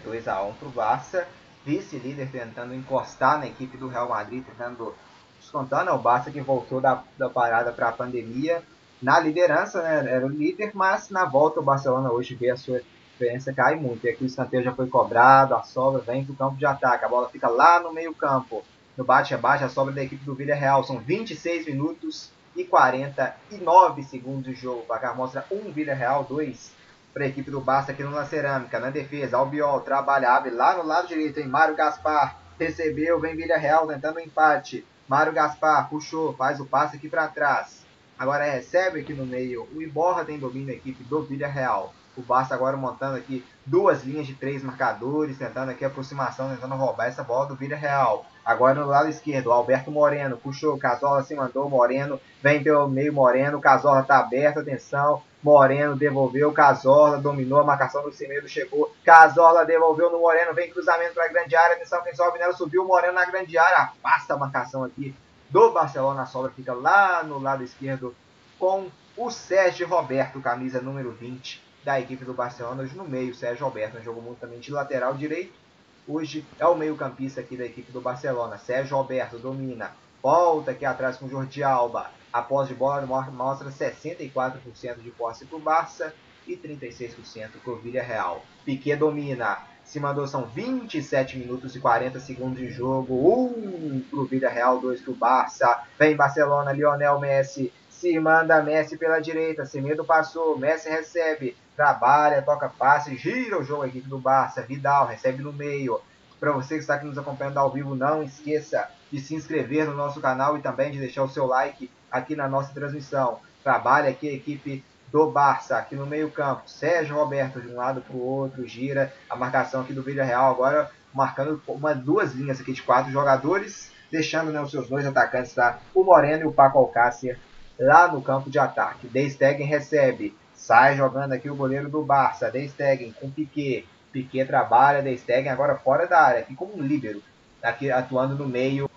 2-1 para o Barça, vice-líder tentando encostar na equipe do Real Madrid, tentando descontar, não, o Barça que voltou da parada para a pandemia, na liderança, né, era o líder, mas na volta o Barcelona hoje vê a sua diferença cair muito, e aqui o escanteio já foi cobrado, a sobra vem para o campo de ataque, a bola fica lá no meio campo, no bate-rebate, a sobra da equipe do Villarreal, são 26 minutos e 49 segundos de jogo, o placar mostra 1 Villarreal, 2 para a equipe do Barça aqui na Cerâmica. Na defesa, Albiol trabalha, abre lá no lado direito, hein? Mário Gaspar recebeu, vem Villarreal tentando empate. Mário Gaspar puxou, faz o passe aqui para trás. Agora recebe aqui no meio, o Borra tem domínio da equipe do Villarreal. O Barça agora montando aqui duas linhas de três marcadores, tentando aqui a aproximação, tentando roubar essa bola do Villarreal. Agora no lado esquerdo, Alberto Moreno puxou, Cazorla se mandou, Moreno vem pelo meio, Moreno, Cazorla está aberto, atenção. Moreno devolveu, Cazorla dominou a marcação do Semedo, chegou, Cazorla devolveu no Moreno, vem cruzamento para a grande área, atenção, quem sobe nela, subiu o Moreno na grande área, afasta a marcação aqui do Barcelona, a sobra fica lá no lado esquerdo com o Sérgio Roberto, camisa número 20 da equipe do Barcelona, hoje no meio, Sérgio Roberto, jogou muito também de lateral direito, hoje é o meio campista aqui da equipe do Barcelona, Sérgio Roberto domina, volta aqui atrás com Jordi Alba, a posse de bola mostra 64% de posse para o Barça e 36% para o Villarreal. Piqué domina. Se mandou, são 27 minutos e 40 segundos de jogo. 1 para o Villarreal, 2 para o Barça. Vem Barcelona, Lionel Messi. Se manda Messi pela direita. Semedo passou, Messi recebe. Trabalha, toca passe, gira o jogo a equipe do Barça. Vidal recebe no meio. Para você que está aqui nos acompanhando ao vivo, não esqueça de se inscrever no nosso canal e também de deixar o seu like aqui na nossa transmissão. Trabalha aqui a equipe do Barça, aqui no meio campo, Sérgio Roberto de um lado para o outro, gira a marcação aqui do Villarreal, agora marcando duas linhas aqui de 4 jogadores, deixando, né, os seus dois atacantes, tá? O Moreno e o Paco Alcácer lá no campo de ataque. Ter Stegen recebe, sai jogando aqui o goleiro do Barça, Ter Stegen com Piqué, Piqué trabalha, Ter Stegen agora fora da área, aqui como um líbero, aqui atuando no meio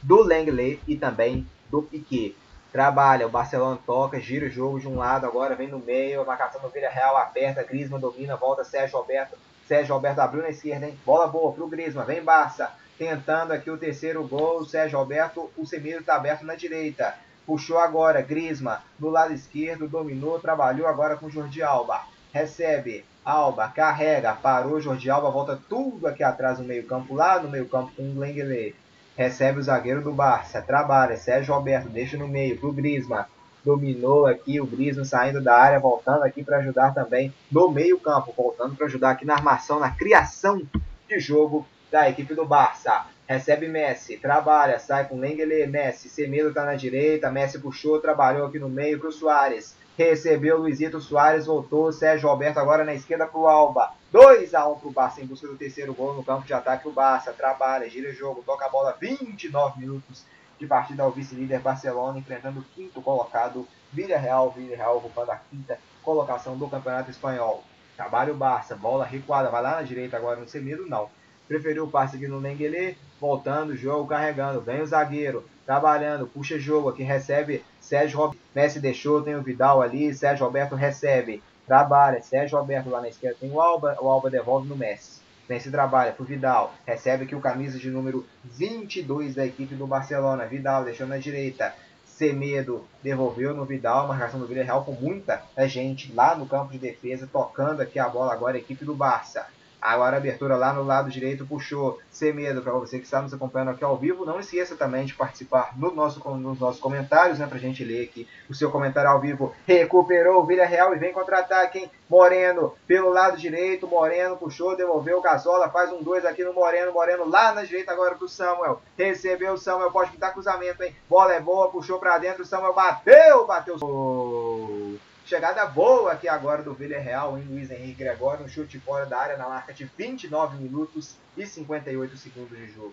do Lenglet e também do Piqué. Trabalha, o Barcelona toca, gira o jogo de um lado, agora vem no meio, a marcação do Villarreal aperta, Griezmann domina, volta Sérgio Roberto. Sérgio Roberto abriu na esquerda, hein? Bola boa pro Griezmann, vem Barça, tentando aqui o terceiro gol, Sérgio Roberto, o Semedo tá aberto na direita. Puxou agora, Griezmann no lado esquerdo, dominou, trabalhou agora com Jordi Alba. Recebe, Alba, carrega, parou, Jordi Alba, volta tudo aqui atrás no meio campo, lá no meio campo com o Lenglet. Recebe o zagueiro do Barça, trabalha, Sérgio Roberto, deixa no meio pro Griezmann, dominou aqui, o Griezmann saindo da área, voltando aqui para ajudar também no meio campo, voltando para ajudar aqui na armação, na criação de jogo da equipe do Barça. Recebe Messi, trabalha, sai com Lenglet, Messi, Semedo tá na direita, Messi puxou, trabalhou aqui no meio pro Suárez, recebeu Luisito Suárez, voltou, Sérgio Roberto agora na esquerda pro Alba, 2-1 pro Barça em busca do terceiro gol no campo de ataque. O Barça trabalha, gira o jogo, toca a bola, 29 minutos de partida ao vice-líder Barcelona, enfrentando o quinto colocado Villarreal, Villarreal ocupando a quinta colocação do Campeonato Espanhol. Trabalha o Barça, bola recuada, vai lá na direita agora no Semedo, não. Preferiu o passe aqui no Lenglet, voltando o jogo, carregando, vem o zagueiro, trabalhando, puxa jogo, aqui recebe Sérgio Roberto, Messi deixou, tem o Vidal ali, Sérgio Roberto recebe, trabalha, Sérgio Roberto lá na esquerda tem o Alba devolve no Messi, Messi trabalha pro Vidal, recebe aqui o camisa de número 22 da equipe do Barcelona, Vidal deixou na direita, Semedo devolveu no Vidal, marcação do Villarreal com muita gente lá no campo de defesa, tocando aqui a bola agora a equipe do Barça. Agora abertura lá no lado direito, puxou Semedo. Para você que está nos acompanhando aqui ao vivo, não esqueça também de participar nos nossos comentários, né, para a gente ler aqui o seu comentário ao vivo. Recuperou o Villarreal e vem contra-ataque, hein? Moreno pelo lado direito, Moreno puxou, devolveu o Cazorla, faz um 2 aqui no Moreno, Moreno lá na direita agora para o Samuel. Recebeu o Samuel, pode pintar cruzamento, hein? Bola é boa, puxou para dentro, o Samuel bateu. Gol! Chegada boa aqui agora do Villarreal, em Luiz Henrique Gregório, um chute fora da área na marca de 29 minutos e 58 segundos de jogo.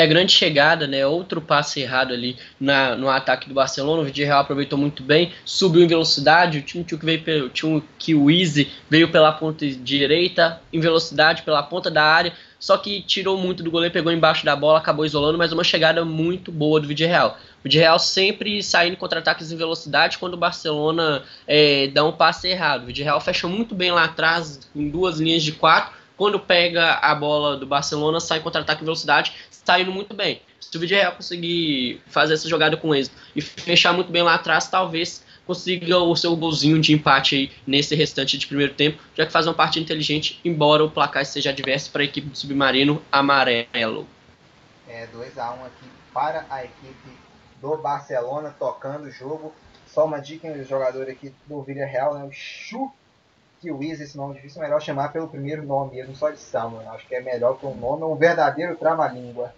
É a grande chegada, né? Outro passe errado ali no ataque do Barcelona. O Villarreal aproveitou muito bem, subiu em velocidade. O time que o Easy veio pela ponta direita, em velocidade pela ponta da área. Só que tirou muito do goleiro, pegou embaixo da bola, acabou isolando, mas uma chegada muito boa do Villarreal. O Villarreal sempre saindo contra-ataques em velocidade quando o Barcelona dá um passe errado. O Villarreal fecha muito bem lá atrás, em duas linhas de quatro. Quando pega a bola do Barcelona, sai contra-ataque em velocidade, saindo muito bem. Se o Villarreal conseguir fazer essa jogada com êxito e fechar muito bem lá atrás, talvez consiga o seu golzinho de empate aí nesse restante de primeiro tempo, já que faz uma partida inteligente, embora o placar seja adverso para a equipe do Submarino Amarelo. 2-1 aqui para a equipe do Barcelona, tocando o jogo. Só uma dica, o jogador aqui do Villarreal, né, o Chukwueze, esse nome difícil, é melhor chamar pelo primeiro nome mesmo, só de Samuel. Acho que é melhor que o nome, é um verdadeiro trava-língua.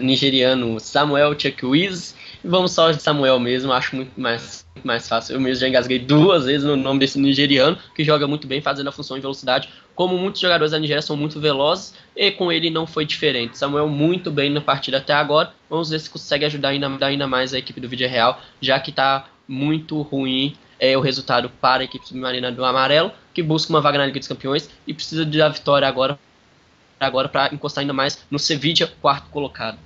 Nigeriano Samuel Chukwueze. Vamos só de Samuel mesmo, acho muito mais fácil. Eu mesmo já engasguei duas vezes no nome desse nigeriano, que joga muito bem, fazendo a função de velocidade. Como muitos jogadores da Nigéria são muito velozes, e com ele não foi diferente. Samuel muito bem na partida até agora. Vamos ver se consegue ajudar ainda mais a equipe do Villarreal, já que está muito ruim o resultado para a equipe submarina do Amarelo, que busca uma vaga na Liga dos Campeões e precisa da vitória agora para encostar ainda mais no Sevilla, quarto colocado.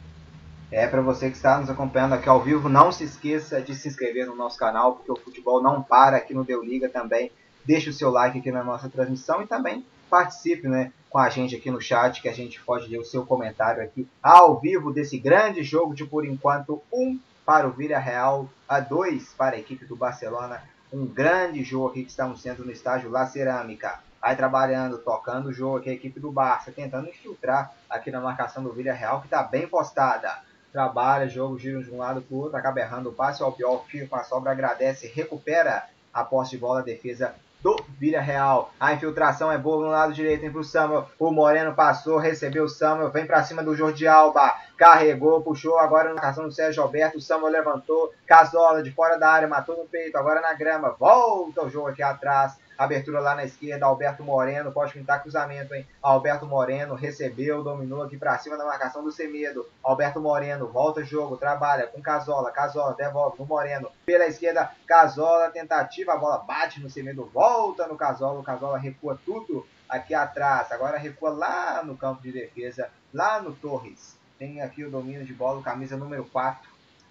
Para você que está nos acompanhando aqui ao vivo, não se esqueça de se inscrever no nosso canal, porque o futebol não para aqui no Deu Liga também. Deixe o seu like aqui na nossa transmissão e também participe, né, com a gente aqui no chat, que a gente pode ler o seu comentário aqui ao vivo desse grande jogo de, por enquanto, 1 para o Villarreal, a 2 para a equipe do Barcelona. Um grande jogo aqui que estamos sendo no estádio La Cerâmica. Aí trabalhando, tocando o jogo aqui, a equipe do Barça, tentando infiltrar aqui na marcação do Villarreal, que está bem postada. Trabalha, jogo, gira de um lado para o outro, acaba errando o passe. O Albiol fica com a sobra, agradece, recupera a posse de bola, a defesa do Villarreal. A infiltração é boa no lado direito, para o Samuel. O Moreno passou, recebeu o Samuel, vem para cima do Jordi Alba. Carregou, puxou, agora na marcação do Sérgio Roberto. O Samuel levantou, Cazorla de fora da área, matou no peito, agora na grama. Volta o jogo aqui atrás. Abertura lá na esquerda, Alberto Moreno, pode pintar cruzamento, hein? Alberto Moreno recebeu, dominou aqui pra cima da marcação do Semedo. Alberto Moreno volta o jogo, trabalha com Cazorla. Cazorla devolve no Moreno. Pela esquerda, Cazorla, tentativa, a bola bate no Semedo, volta no Cazorla. O Cazorla recua tudo aqui atrás, agora recua lá no campo de defesa, lá no Torres. Tem aqui o domínio de bola, camisa número 4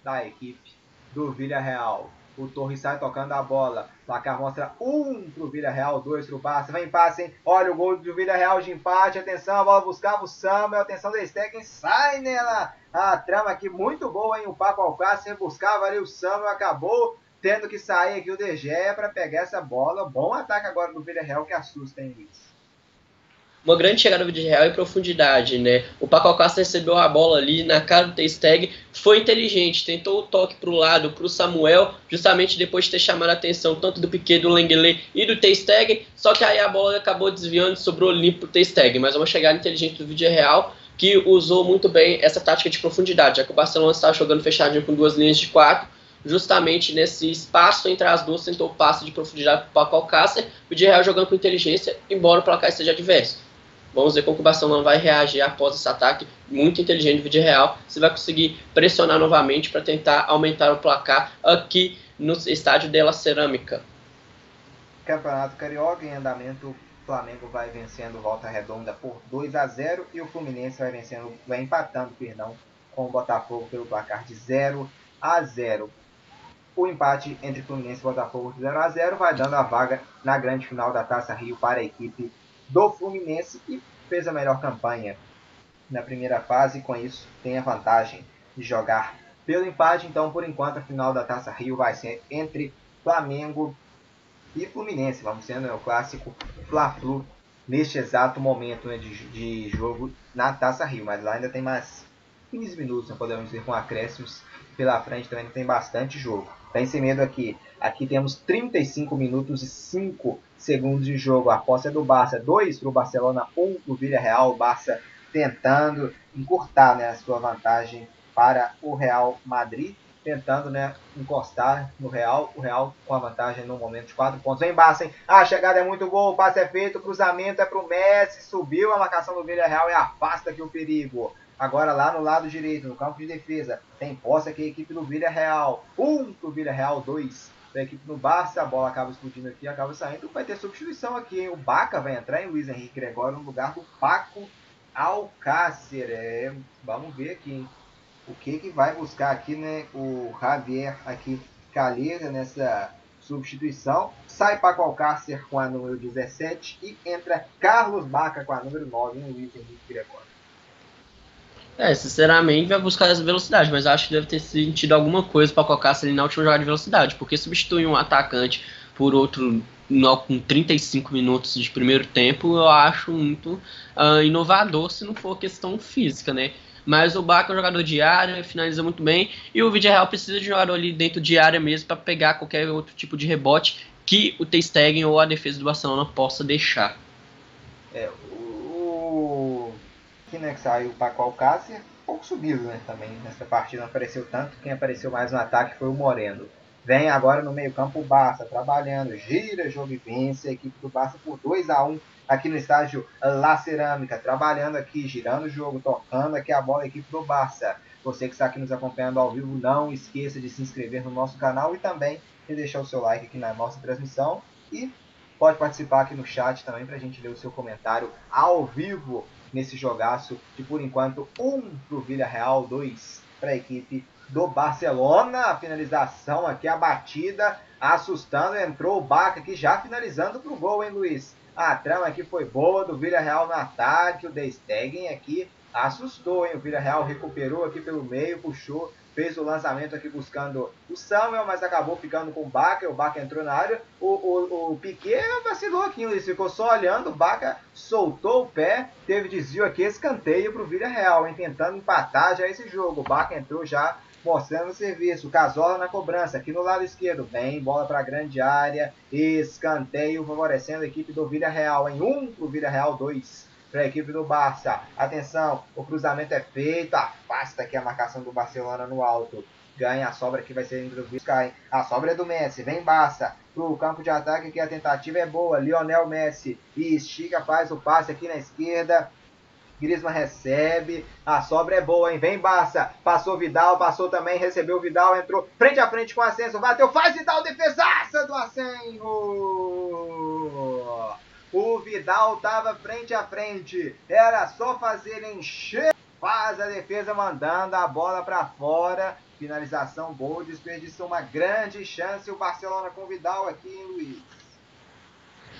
da equipe do Villarreal. O Torres sai tocando a bola. Placar mostra 1 para o Villarreal, 2 para o Barça. Vem passe, hein? Olha o gol do Villarreal de empate. Atenção, a bola buscava o Samuel. Atenção, ter Stegen sai nela. A trama aqui muito boa, hein? O Paco Alcácer buscava ali o Samuel. Acabou tendo que sair aqui o De Gea para pegar essa bola. Bom ataque agora do Villarreal, que assusta, hein, Luiz? Uma grande chegada do Villarreal em profundidade, né? O Paco Alcácer recebeu a bola ali na cara do ter Stegen, foi inteligente, tentou o toque para o lado, para o Samuel, justamente depois de ter chamado a atenção tanto do Piqué, do Lenglet e do ter Stegen, só que aí a bola acabou desviando e sobrou limpo para o ter Stegen, mas uma chegada inteligente do Villarreal, que usou muito bem essa tática de profundidade, já que o Barcelona estava jogando fechadinho com duas linhas de quatro. Justamente nesse espaço entre as duas, tentou o passe de profundidade para o Paco Alcácer, o Villarreal jogando com inteligência, embora o placar seja adverso. Vamos ver como o Barcelona vai reagir após esse ataque muito inteligente do Villarreal. Se vai conseguir pressionar novamente para tentar aumentar o placar aqui no estádio de La Cerâmica. Campeonato Carioca em andamento. O Flamengo vai vencendo Volta Redonda por 2-0. E o Fluminense vai empatando, perdão, com o Botafogo pelo placar de 0-0. O empate entre Fluminense e Botafogo de 0-0 vai dando a vaga na grande final da Taça Rio para a equipe do Fluminense, que fez a melhor campanha na primeira fase e com isso tem a vantagem de jogar pelo empate. Então, por enquanto, a final da Taça Rio vai ser entre Flamengo e Fluminense. Vamos sendo o clássico Fla-Flu neste exato momento, né, de jogo na Taça Rio. Mas lá ainda tem mais 15 minutos, não podemos dizer, com acréscimos pela frente. Também tem bastante jogo. Tem Semedo aqui. Aqui temos 35 minutos e 5 segundos de jogo. A posse é do Barça. 2 para o Barcelona, 1 para o Villarreal. O Barça tentando encurtar, né, a sua vantagem para o Real Madrid. tentando, né, encostar no Real. O Real com a vantagem no momento de 4 pontos. Vem Barça, hein? A chegada é muito gol, o passe é feito, o cruzamento é pro Messi, subiu a marcação do Villarreal e afasta aqui o perigo. Agora lá no lado direito, no campo de defesa, tem posse aqui a equipe do Villarreal. 1 pro Villarreal, 2 da equipe do Barça. A bola acaba explodindo aqui, acaba saindo. Vai ter substituição aqui, hein? O Bacca vai entrar em Luiz Henrique Gregório no lugar do Paco Alcácer. É, vamos ver aqui, hein? O que vai buscar aqui, né, o Javier aqui Calera nessa substituição. Sai Paco Alcácer com a número 17 e entra Carlos Bacca com a número 9 em Luiz Henrique Gregório. É, sinceramente vai buscar essa velocidade, mas acho que deve ter sentido alguma coisa para colocar ele na última jogada de velocidade, porque substituir um atacante por outro com 35 minutos de primeiro tempo, eu acho muito inovador, se não for questão física, né? Mas o Bacca é um jogador de área, finaliza muito bem, e o Villarreal precisa de um jogador ali dentro de área mesmo para pegar qualquer outro tipo de rebote que o ter Stegen ou a defesa do Barcelona possa deixar. É, aqui, né, que saiu o Paco Alcácer, pouco subido, né, também nessa partida, não apareceu tanto. Quem apareceu mais no ataque foi o Moreno. Vem agora no meio campo o Barça, trabalhando, gira, jogo e vence a equipe do Barça por 2 a 1 aqui no estádio La Cerâmica, trabalhando aqui, girando o jogo, tocando aqui a bola, a equipe do Barça. Você que está aqui nos acompanhando ao vivo, não esqueça de se inscrever no nosso canal e também de deixar o seu like aqui na nossa transmissão, e pode participar aqui no chat também para a gente ler o seu comentário ao vivo nesse jogaço de, por enquanto, 1 para o Villarreal, 2 para a equipe do Barcelona. A finalização aqui, a batida, assustando, entrou o Bacca aqui já finalizando para o gol, hein, Luiz? A trama aqui foi boa do Villarreal no ataque, o ter Stegen aqui assustou, hein? O Villarreal recuperou aqui pelo meio, puxou, fez o lançamento aqui buscando o Samuel, mas acabou ficando com o Bacca entrou na área, o Piqué vacilou aqui, ele ficou só olhando, o Bacca soltou o pé, teve desvio aqui, escanteio para o Villarreal, hein? Tentando empatar já esse jogo, o Bacca entrou já mostrando o serviço, o Cazorla na cobrança, aqui no lado esquerdo, bem, bola para a grande área, escanteio favorecendo a equipe do Villarreal, em 1 para o Villarreal, 2 para a equipe do Barça. Atenção, o cruzamento é feito, afasta aqui a marcação do Barcelona no alto, ganha a sobra que vai ser improviso, cai, a sobra é do Messi, vem Barça para o campo de ataque, que a tentativa é boa, Lionel Messi, e estica, faz o passe aqui na esquerda, Griezmann recebe, a sobra é boa, hein? Vem Barça, passou Vidal, passou também, recebeu Vidal, entrou frente a frente com o Asenjo, bateu, faz Vidal, defesaça do Asenjo! O Vidal tava frente a frente, era só fazer ele encher, faz a defesa mandando a bola para fora, finalização boa, desperdiçou uma grande chance, o Barcelona com o Vidal aqui, hein, Luiz?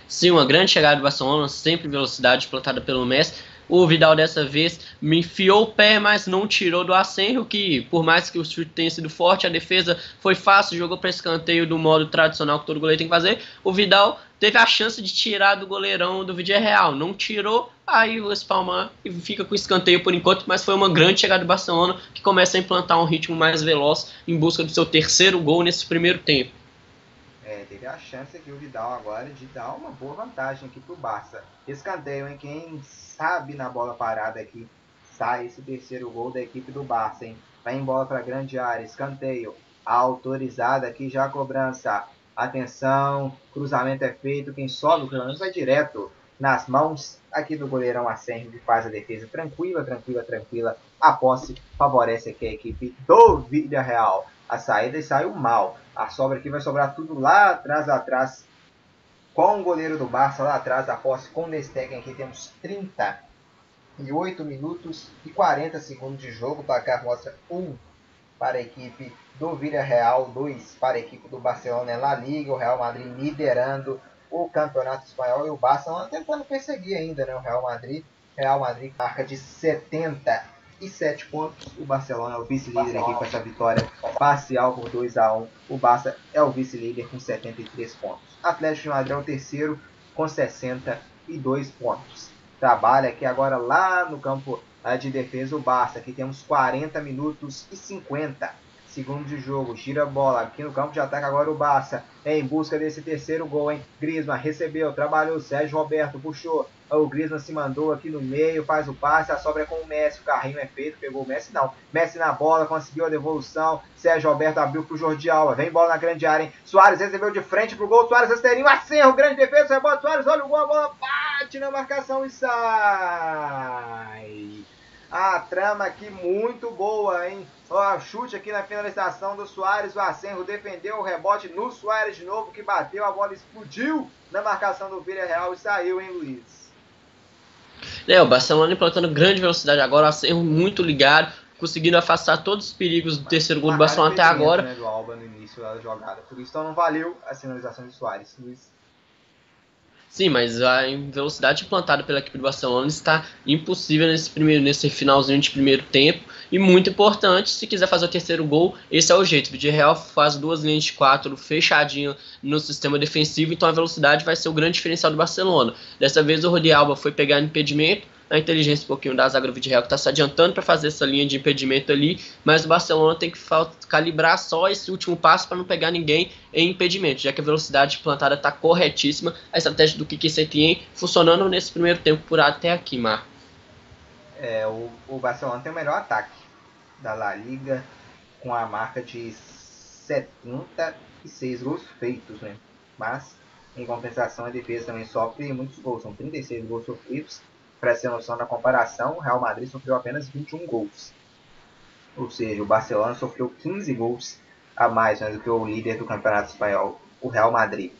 Sim, uma grande chegada do Barcelona, sempre velocidade plantada pelo Messi. O Vidal dessa vez me enfiou o pé, mas não tirou do Asenjo, que por mais que o chute tenha sido forte, a defesa foi fácil, jogou para escanteio do modo tradicional que todo goleiro tem que fazer. O Vidal teve a chance de tirar do goleirão do Villarreal, não tirou, aí o espalma e fica com escanteio por enquanto, mas foi uma grande chegada do Barcelona, que começa a implantar um ritmo mais veloz em busca do seu 3º gol nesse primeiro tempo. É, teve a chance aqui o Vidal agora de dar uma boa vantagem aqui pro Barça. Escanteio, hein? Quem sabe na bola parada aqui sai esse 3º gol da equipe do Barça, hein? Vai em bola pra grande área, escanteio. Autorizada aqui já a cobrança. Atenção, cruzamento é feito. Quem sobe o cruzamento vai direto nas mãos aqui do goleirão Asenjo, que faz a defesa tranquila, tranquila, tranquila. A posse favorece aqui a equipe do Villarreal. A saída saiu mal. A sobra aqui vai sobrar tudo lá atrás, com o goleiro do Barça lá atrás, a posse com o ter Stegen. Aqui temos 38 minutos e 40 segundos de jogo. O placar mostra 1 para a equipe do Villarreal, 2 para a equipe do Barcelona. É La Liga, o Real Madrid liderando o Campeonato Espanhol e o Barcelona tentando perseguir ainda, né, o Real Madrid. Real Madrid marca de 77 pontos, o Barcelona é o vice-líder aqui com essa vitória parcial por 2 a 1. O Barça é o vice-líder com 73 pontos. Atlético de Madrid é o 3º com 62 pontos. Trabalha aqui agora lá no campo de defesa o Barça. Aqui temos 40 minutos e 50 segundos de jogo. Gira a bola aqui no campo de ataque agora o Barça. É em busca desse 3º gol, hein? Griezmann recebeu, trabalhou, Sérgio Roberto puxou. O Griezmann se mandou aqui no meio, faz o passe, a sobra é com o Messi, o carrinho é feito, pegou o Messi, não. Messi na bola, conseguiu a devolução, Sérgio Roberto abriu pro Jordi Alba, vem bola na grande área, hein? Suárez recebeu de frente pro gol, Suárez rasteirinho, Asenjo, grande defesa, rebote, Suárez, olha o gol, a bola bate na marcação e sai. A trama aqui muito boa, hein? Ó, chute aqui na finalização do Suárez, o Asenjo defendeu o rebote no Suárez de novo, que bateu, a bola explodiu na marcação do Villarreal e saiu, hein, Luiz? É, o Barcelona implantando grande velocidade agora, o Asenjo muito ligado, conseguindo afastar todos os perigos do terceiro gol do Barcelona até agora. Né, do Alba no início da jogada, por isso então não valeu a sinalização de Suárez, Luiz. Sim, mas a velocidade implantada pela equipe do Barcelona está impossível nesse finalzinho de primeiro tempo. E muito importante, se quiser fazer o terceiro gol, esse é o jeito. O Villarreal faz duas linhas de quatro fechadinho no sistema defensivo, então a velocidade vai ser o grande diferencial do Barcelona. Dessa vez o Jordi Alba foi pegar no impedimento, a inteligência um pouquinho da zaga do Villarreal que está se adiantando para fazer essa linha de impedimento ali, mas o Barcelona tem que calibrar só esse último passo para não pegar ninguém em impedimento, já que a velocidade plantada está corretíssima, a estratégia do Quique Setién funcionando nesse primeiro tempo por até aqui, Mar. É, o Barcelona tem o melhor ataque da La Liga, com a marca de 76 gols feitos, né? Mas, em compensação, a defesa também sofre muitos gols, são 36 gols sofridos. Para ser noção da comparação, o Real Madrid sofreu apenas 21 gols, ou seja, o Barcelona sofreu 15 gols a mais, né, do que o líder do Campeonato Espanhol, o Real Madrid.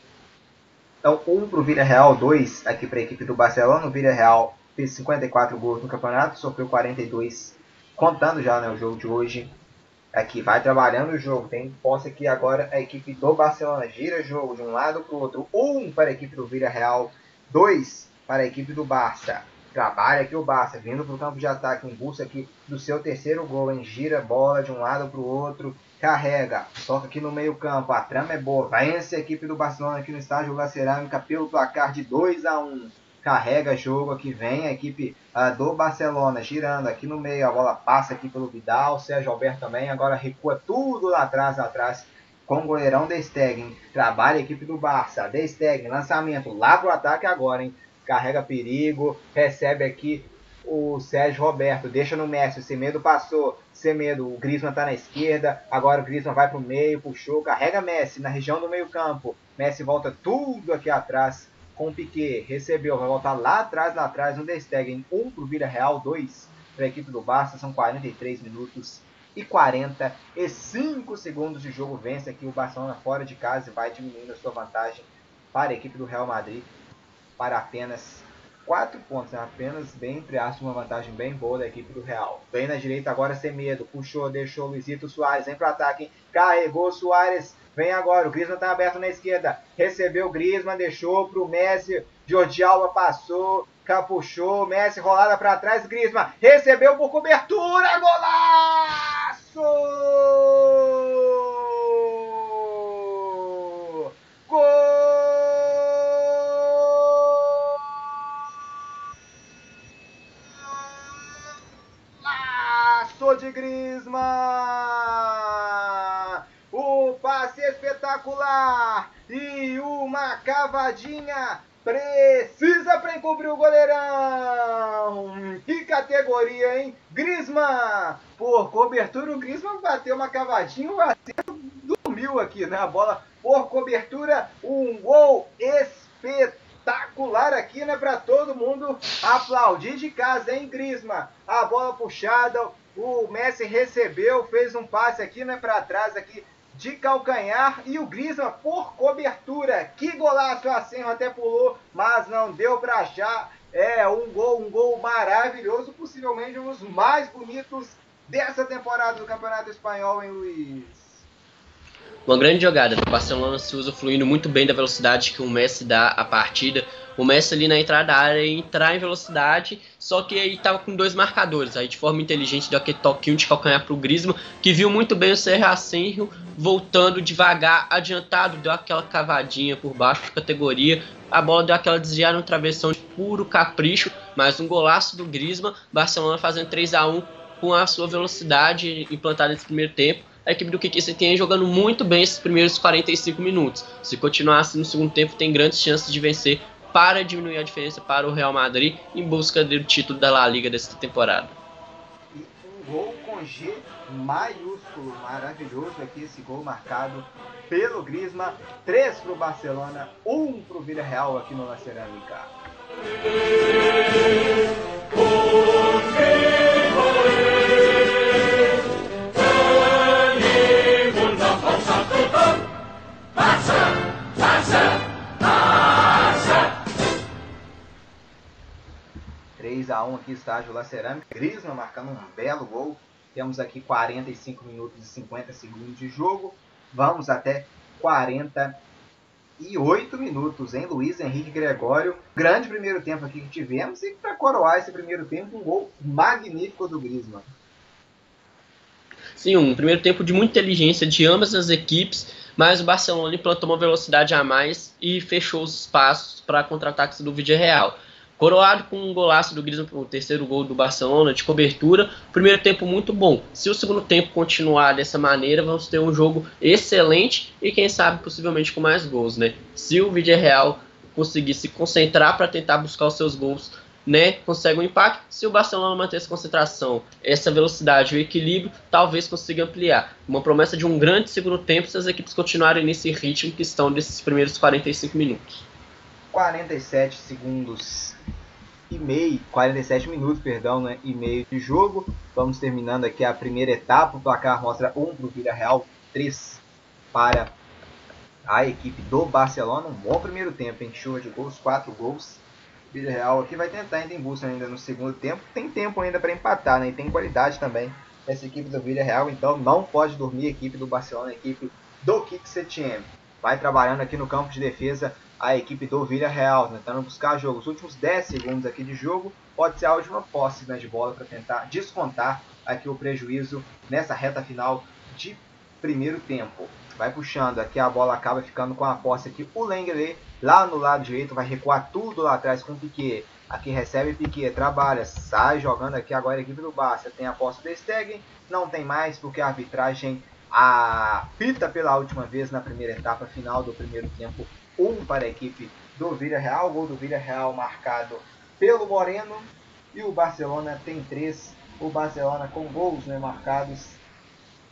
Então, 1 para o Villarreal, 2 aqui para a equipe do Barcelona. O Villarreal fez 54 gols no campeonato, sofreu 42 contando já, né, o jogo de hoje. Aqui vai trabalhando o jogo, tem posse aqui agora a equipe do Barcelona, gira o jogo de um lado para o outro, 1 para a equipe do Villarreal, 2 para a equipe do Barça. Trabalha aqui o Barça, vindo para o campo de ataque, em busca aqui do seu terceiro gol, hein? Gira a bola de um lado para o outro, carrega, toca aqui no meio campo, a trama é boa, vence a equipe do Barcelona aqui no estádio La Cerâmica pelo placar de 2-1. Carrega jogo, aqui vem a equipe do Barcelona, girando aqui no meio, a bola passa aqui pelo Vidal, Sérgio Alberto também, agora recua tudo lá atrás, com o goleirão ter Stegen, trabalha a equipe do Barça, ter Stegen, lançamento lá pro ataque agora, hein? Carrega perigo, recebe aqui o Sérgio Roberto, deixa no Messi, o Semedo passou, o Griezmann tá na esquerda, agora o Griezmann vai pro meio, puxou, carrega Messi na região do meio campo, Messi volta tudo aqui atrás, com o Piqué, recebeu, vai voltar lá atrás, no ter Stegen, 1 pro Villarreal, 2 para a equipe do Barça, são 43 minutos e 45 segundos de jogo, vence aqui o Barcelona fora de casa e vai diminuindo a sua vantagem para a equipe do Real Madrid, para apenas 4 pontos, apenas bem, entre aspas, uma vantagem bem boa da equipe do Real. Vem na direita agora Semedo, puxou, deixou Luisito Suárez, vem para o ataque, carregou Suárez, vem agora, o Griezmann está aberto na esquerda, recebeu o Griezmann, deixou para o Messi, Jordi Alba passou, capuchou, Messi rolada para trás, Griezmann recebeu por cobertura, golaço! Gol! De Griezmann, o passe espetacular e uma cavadinha precisa para encobrir o goleirão. Que categoria, hein? Griezmann, por cobertura, o Griezmann bateu uma cavadinha, o Asenjo dormiu aqui na bola, por cobertura, um gol espetacular. Espetacular aqui, né? Para todo mundo aplaudir de casa, hein, Griezmann? A bola puxada, o Messi recebeu, fez um passe aqui, né? Para trás aqui de calcanhar e o Griezmann por cobertura. Que golaço, o Asenjo até pulou, mas não deu para achar. É um gol maravilhoso, possivelmente um dos mais bonitos dessa temporada do Campeonato Espanhol, hein, Luiz? Uma grande jogada, o Barcelona se usufruindo muito bem da velocidade que o Messi dá à partida. O Messi ali na entrada da área ia entrar em velocidade, só que aí estava com 2 marcadores. Aí de forma inteligente deu aquele toquinho de calcanhar para o Griezmann, que viu muito bem o Sergio Asenjo voltando devagar, adiantado, deu aquela cavadinha por baixo de categoria. A bola deu aquela desviada no travessão de puro capricho, mas um golaço do Griezmann, Barcelona fazendo 3-1 com a sua velocidade implantada nesse primeiro tempo. A equipe do Quique Setién jogando muito bem esses primeiros 45 minutos. Se continuar assim no segundo tempo, tem grandes chances de vencer para diminuir a diferença para o Real Madrid em busca do título da La Liga desta temporada. E um gol com G maiúsculo, maravilhoso aqui, esse gol marcado pelo Griezmann. 3 para o Barcelona, 1 para o Villarreal aqui no La Cerámica. Passa! 3-1 aqui, estádio La Cerámica. Griezmann marcando um belo gol. Temos aqui 45 minutos e 50 segundos de jogo. Vamos até 48 minutos, hein? Luiz Henrique Gregório. Grande primeiro tempo aqui que tivemos. E para coroar esse primeiro tempo, um gol magnífico do Griezmann. Sim, um primeiro tempo de muita inteligência de ambas as equipes, mas o Barcelona implantou uma velocidade a mais e fechou os espaços para contra-ataques do Villarreal. Coroado com um golaço do Griezmann, o terceiro gol do Barcelona de cobertura, primeiro tempo muito bom. Se o segundo tempo continuar dessa maneira, vamos ter um jogo excelente e quem sabe possivelmente com mais gols, né? Se o Villarreal conseguir se concentrar para tentar buscar os seus gols, né, consegue um impacto. Se o Barcelona manter essa concentração, essa velocidade, o equilíbrio, talvez consiga ampliar. Uma promessa de um grande segundo tempo se as equipes continuarem nesse ritmo que estão desses primeiros 45 minutos. 47 segundos e meio, 47 minutos, perdão, né, e meio de jogo. Vamos terminando aqui a primeira etapa. O placar mostra 1 para o Villarreal, 3 para a equipe do Barcelona. Um bom primeiro tempo, hein? Chuva de gols, 4 gols. Villarreal aqui vai tentar ainda em busca ainda no segundo tempo. Tem tempo ainda para empatar, né? E tem qualidade também essa equipe do Villarreal. Então não pode dormir a equipe do Barcelona, a equipe do Quique Setién. Vai trabalhando aqui no campo de defesa a equipe do Villarreal, tentando buscar jogo. Os últimos 10 segundos aqui de jogo pode ser a última posse, né, de bola para tentar descontar aqui o prejuízo nessa reta final de primeiro tempo. Vai puxando aqui, a bola acaba ficando com a posse aqui. O Lenglet lá no lado direito vai recuar tudo lá atrás com o Piqué. Aqui recebe Piqué, trabalha, sai jogando aqui agora a equipe do Barça. Tem a posse do ter Stegen, não tem mais porque a arbitragem apita pela última vez na primeira etapa final do primeiro tempo. 1 para a equipe do Villarreal, gol do Villarreal marcado pelo Moreno. E o Barcelona tem 3, o Barcelona com gols, né, marcados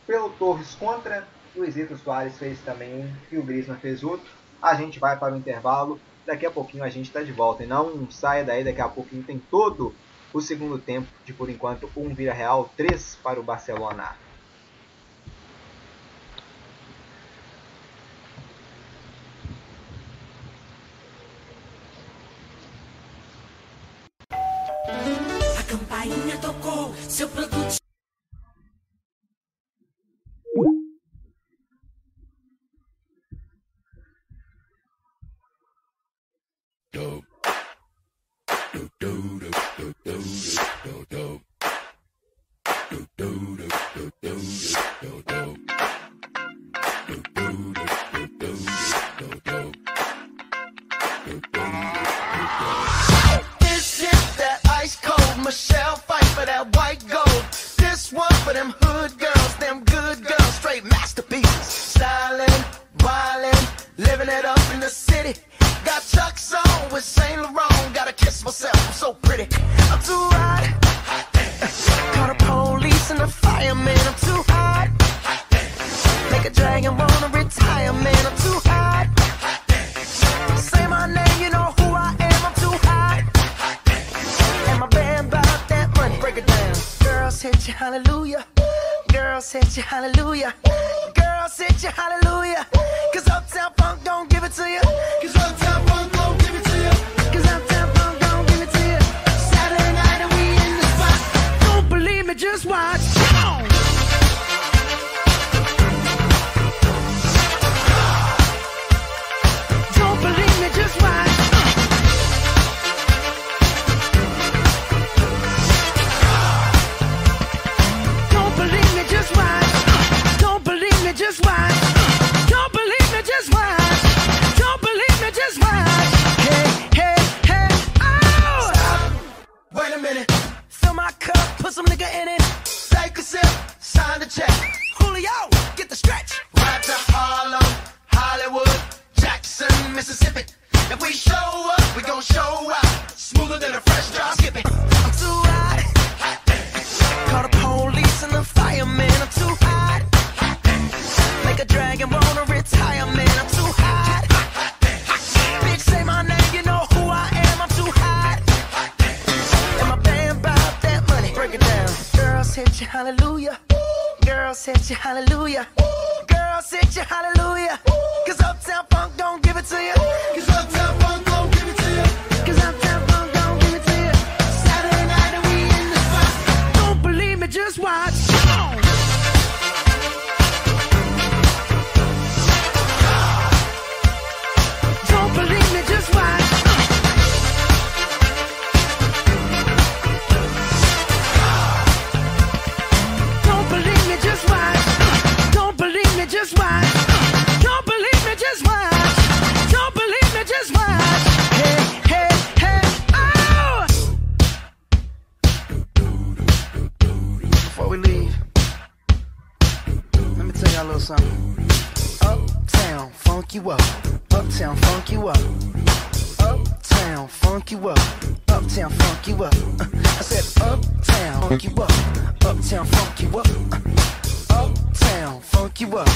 pelo Torres contra... Luisito Suárez fez também um e o Griezmann fez outro. A gente vai para o intervalo. Daqui a pouquinho a gente está de volta. E não saia daí, daqui a pouquinho tem todo o segundo tempo de, por enquanto, 1 Villarreal, 3 para o Barcelona. A campainha tocou, seu produto... If we show up, we gon' you hallelujah. Girl sent you hallelujah. Girl sent you hallelujah. Cause Uptown Funk don't give it to you. Cause Uptown Funk don't give it to you. Cause Uptown Funk don't give it to you. Saturday night and we in the spot. Don't believe me, just watch. Don't believe me, just watch. Just watch. Don't believe me, just watch. Don't believe me, just watch. Hey, hey, hey, oh! Before we leave, let me tell y'all a little something. Uptown, funk you up. Uptown, funk you up. Uptown, funk you up. Uptown, funk you up. I said uptown, funk you up. Uptown, funk you up. Uptown, funk you up.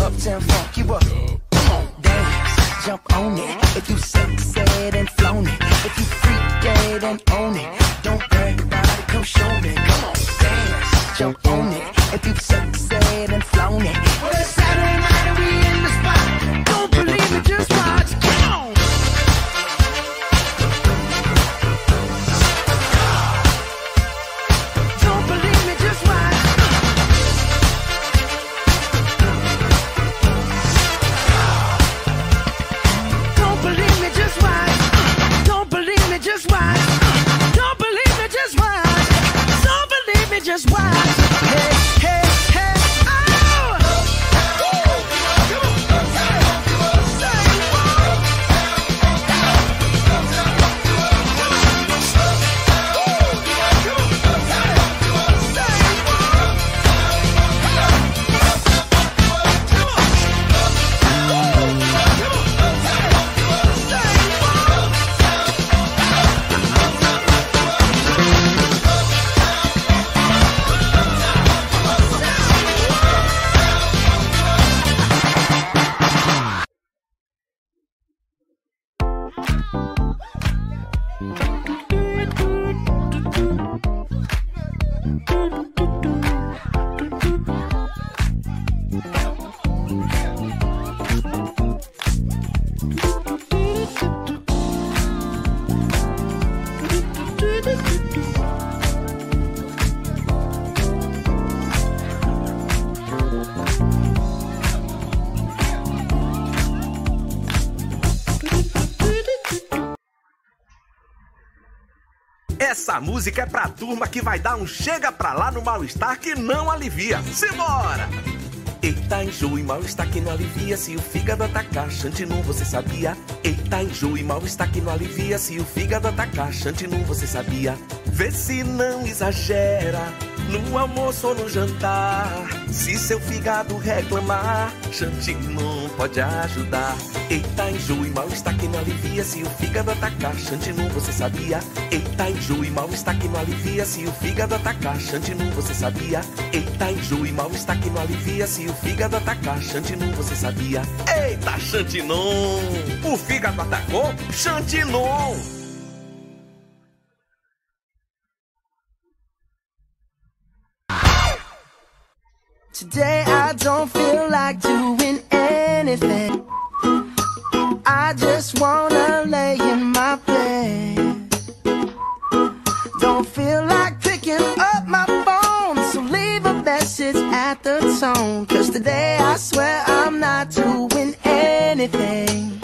Uptown, funk you up. Come on, dance, jump on it. If you sexed and flown it, if you freaked and own it, don't brag about it, come show me. Come on, dance, jump on it. If you sexed and flown it, well, it's Saturday night and we in the spot. Don't believe it, just watch. Come on. Just watch. Hey, hey, hey, oh! Essa música é pra turma que vai dar um chega pra lá no mal-estar que não alivia. Simbora! Eita, enjoo e mal-estar que não alivia se o fígado atacar. Xantinu, você sabia? Eita, enjoo e mal-estar que não alivia se o fígado atacar. Xantinu, você sabia? Vê se não exagera no almoço ou no jantar. Se seu fígado reclamar, Xantinu pode ajudar. Eita, enjoo e mal-estar que não alivia se o fígado atacar. Xantinu, você sabia? Eita, enjoo e mal-estar que não alivia se o fígado atacar. Xantinu, você sabia? Eita, enjoo e mal-estar que não alivia se o fígado atacar. Xantinu, você sabia? Eita, Xantinu! O fígado atacou? Xantinu! Today I don't feel like doing anything. I just wanna lay in my bed. Don't feel like picking up my phone, so leave a message at the tone. Cause today I swear I'm not doing anything.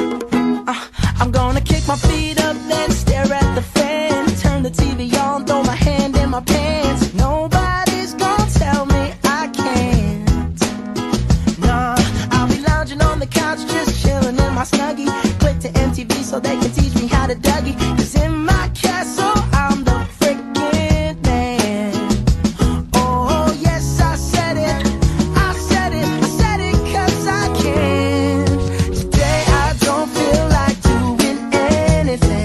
I'm gonna kick my feet up then stare at the fan. Turn the TV on, throw my hand in my pants. Nobody's gonna tell me I can't. Nah, I'll be lounging on the couch just chilling in my Snuggie. Click to MTV so they can teach me how to Dougie. Cause in my castle I'm the freaking man. Oh yes, I said it, I said it, I said it. Cause I can. Today I don't feel like doing anything.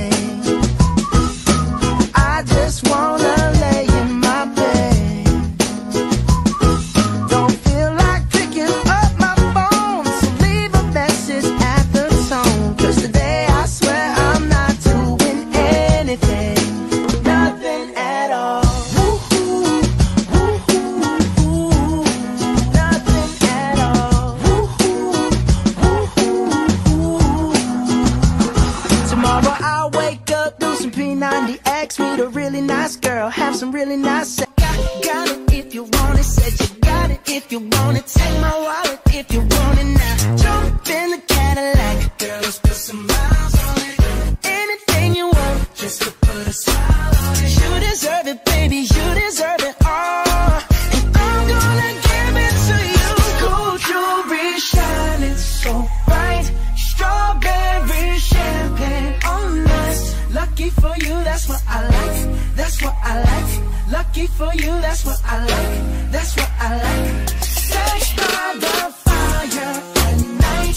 Got it if you want it, said you got it if you want it. Take my wallet if you want it now. Jump in the Cadillac, girl, let's put some miles on it. Anything you want, just to put a smile on it. You deserve it, baby, you deserve it all. And I'm gonna give it to you. Gold jewelry shining so bright, strawberry champagne on us. Lucky for you, that's what I like. That's what I like. Lucky for you, that's what I like. That's what I like. Sex by the fire at night.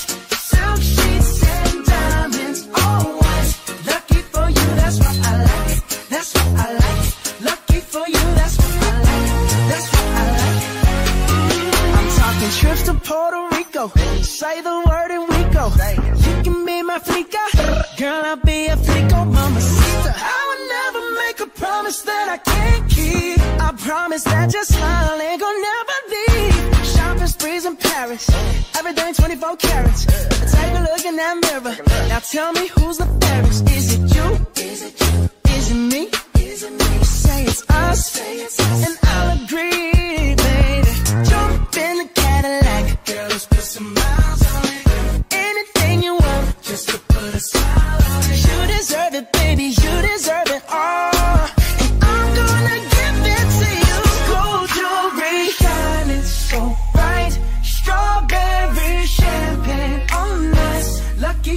Silk sheets and diamonds, all white. Lucky for you, that's what I like. That's what I like. Lucky for you, that's what I like. That's what I like. I'm talking trips to Puerto Rico. Say the word and we go. You can be my flica. Girl, I'll be a flico, mamacita. I would never make a promise that I can't keep. I promise that your smile ain't gonna never leave. Shopping sprees in Paris, everything 24 carats. Take a look in that mirror. Now tell me who's the fairest? Is it you? Is it you? Is it me? Is it me? You say it's us, say it's us, and I'll agree, baby. Jump in the Cadillac, girl, let's put some miles on it. Anything you want, just to put a smile on it. You deserve it, baby. You deserve it all. Lucky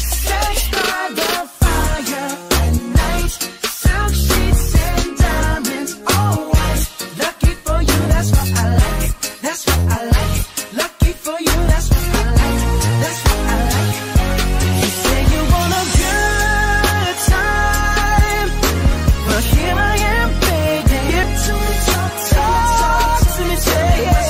Sex by the fire at night. Silk sheets and diamonds, all white. Lucky for you, that's what I like. That's what I like. Lucky for you, that's what I like. That's what I like. You say you want a good time, but here I am, baby. Get to me, talk to me, tell me.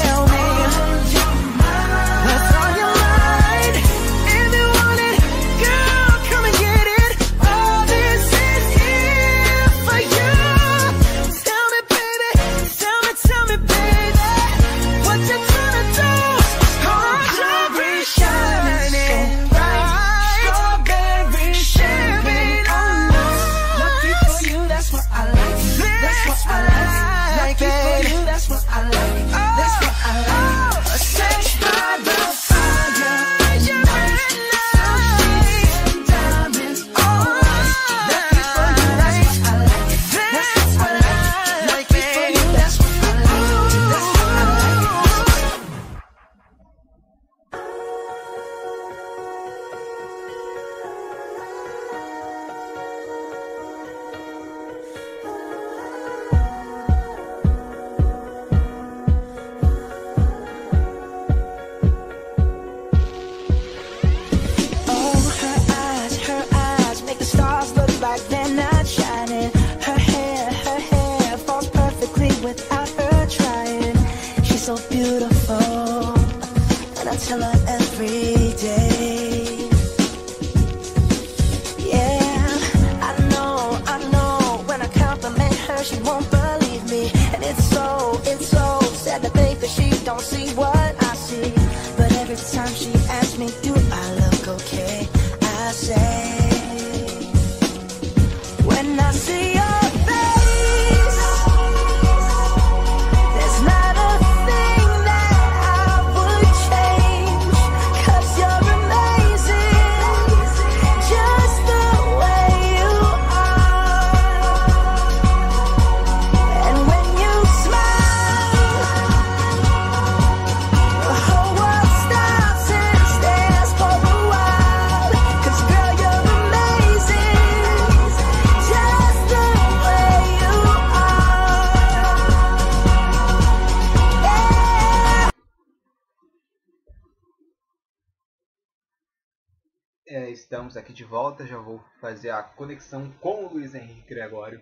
Estamos aqui de volta, já vou fazer a conexão com o Luiz Henrique Gregório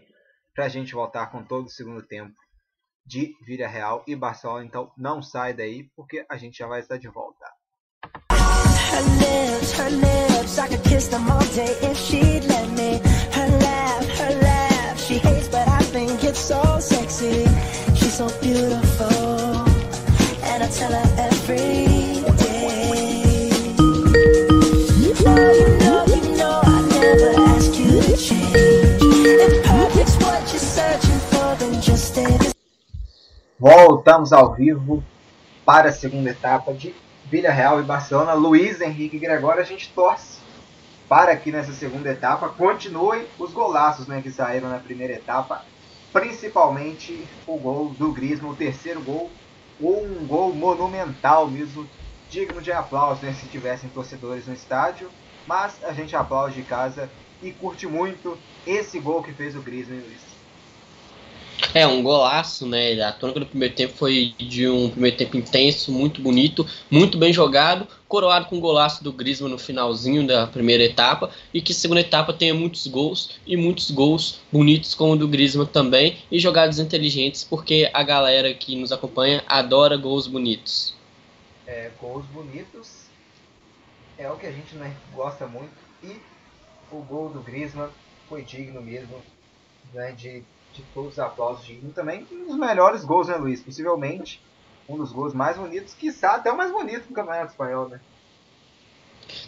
para a gente voltar com todo o segundo tempo de Villarreal e Barcelona. Então não sai daí porque a gente já vai estar de volta. You know, I Voltamos ao vivo para a segunda etapa de Villarreal e Barcelona. Luiz Henrique Gregório, a gente torce para que nessa segunda etapa continuem os golaços, né, que saíram na primeira etapa. Principalmente o gol do Griezmann, o terceiro gol, ou um gol monumental mesmo, digno de aplauso, né, se tivessem torcedores no estádio. Mas a gente aplaude de casa e curte muito esse gol que fez o Griezmann, Luiz. É, um golaço, né? A tônica do primeiro tempo foi de um primeiro tempo intenso, muito bonito, muito bem jogado, coroado com o golaço do Griezmann no finalzinho da primeira etapa, e que a segunda etapa tenha muitos gols, e muitos gols bonitos como o do Griezmann também, e jogadas inteligentes, porque a galera que nos acompanha adora gols bonitos. É, gols bonitos é o que a gente, né, gosta muito, e o gol do Griezmann foi digno mesmo, né, de todos os aplausos dignos também. Um dos melhores gols, né, Luiz? Possivelmente um dos gols mais bonitos, quiçá até o mais bonito do Campeonato Espanhol, né?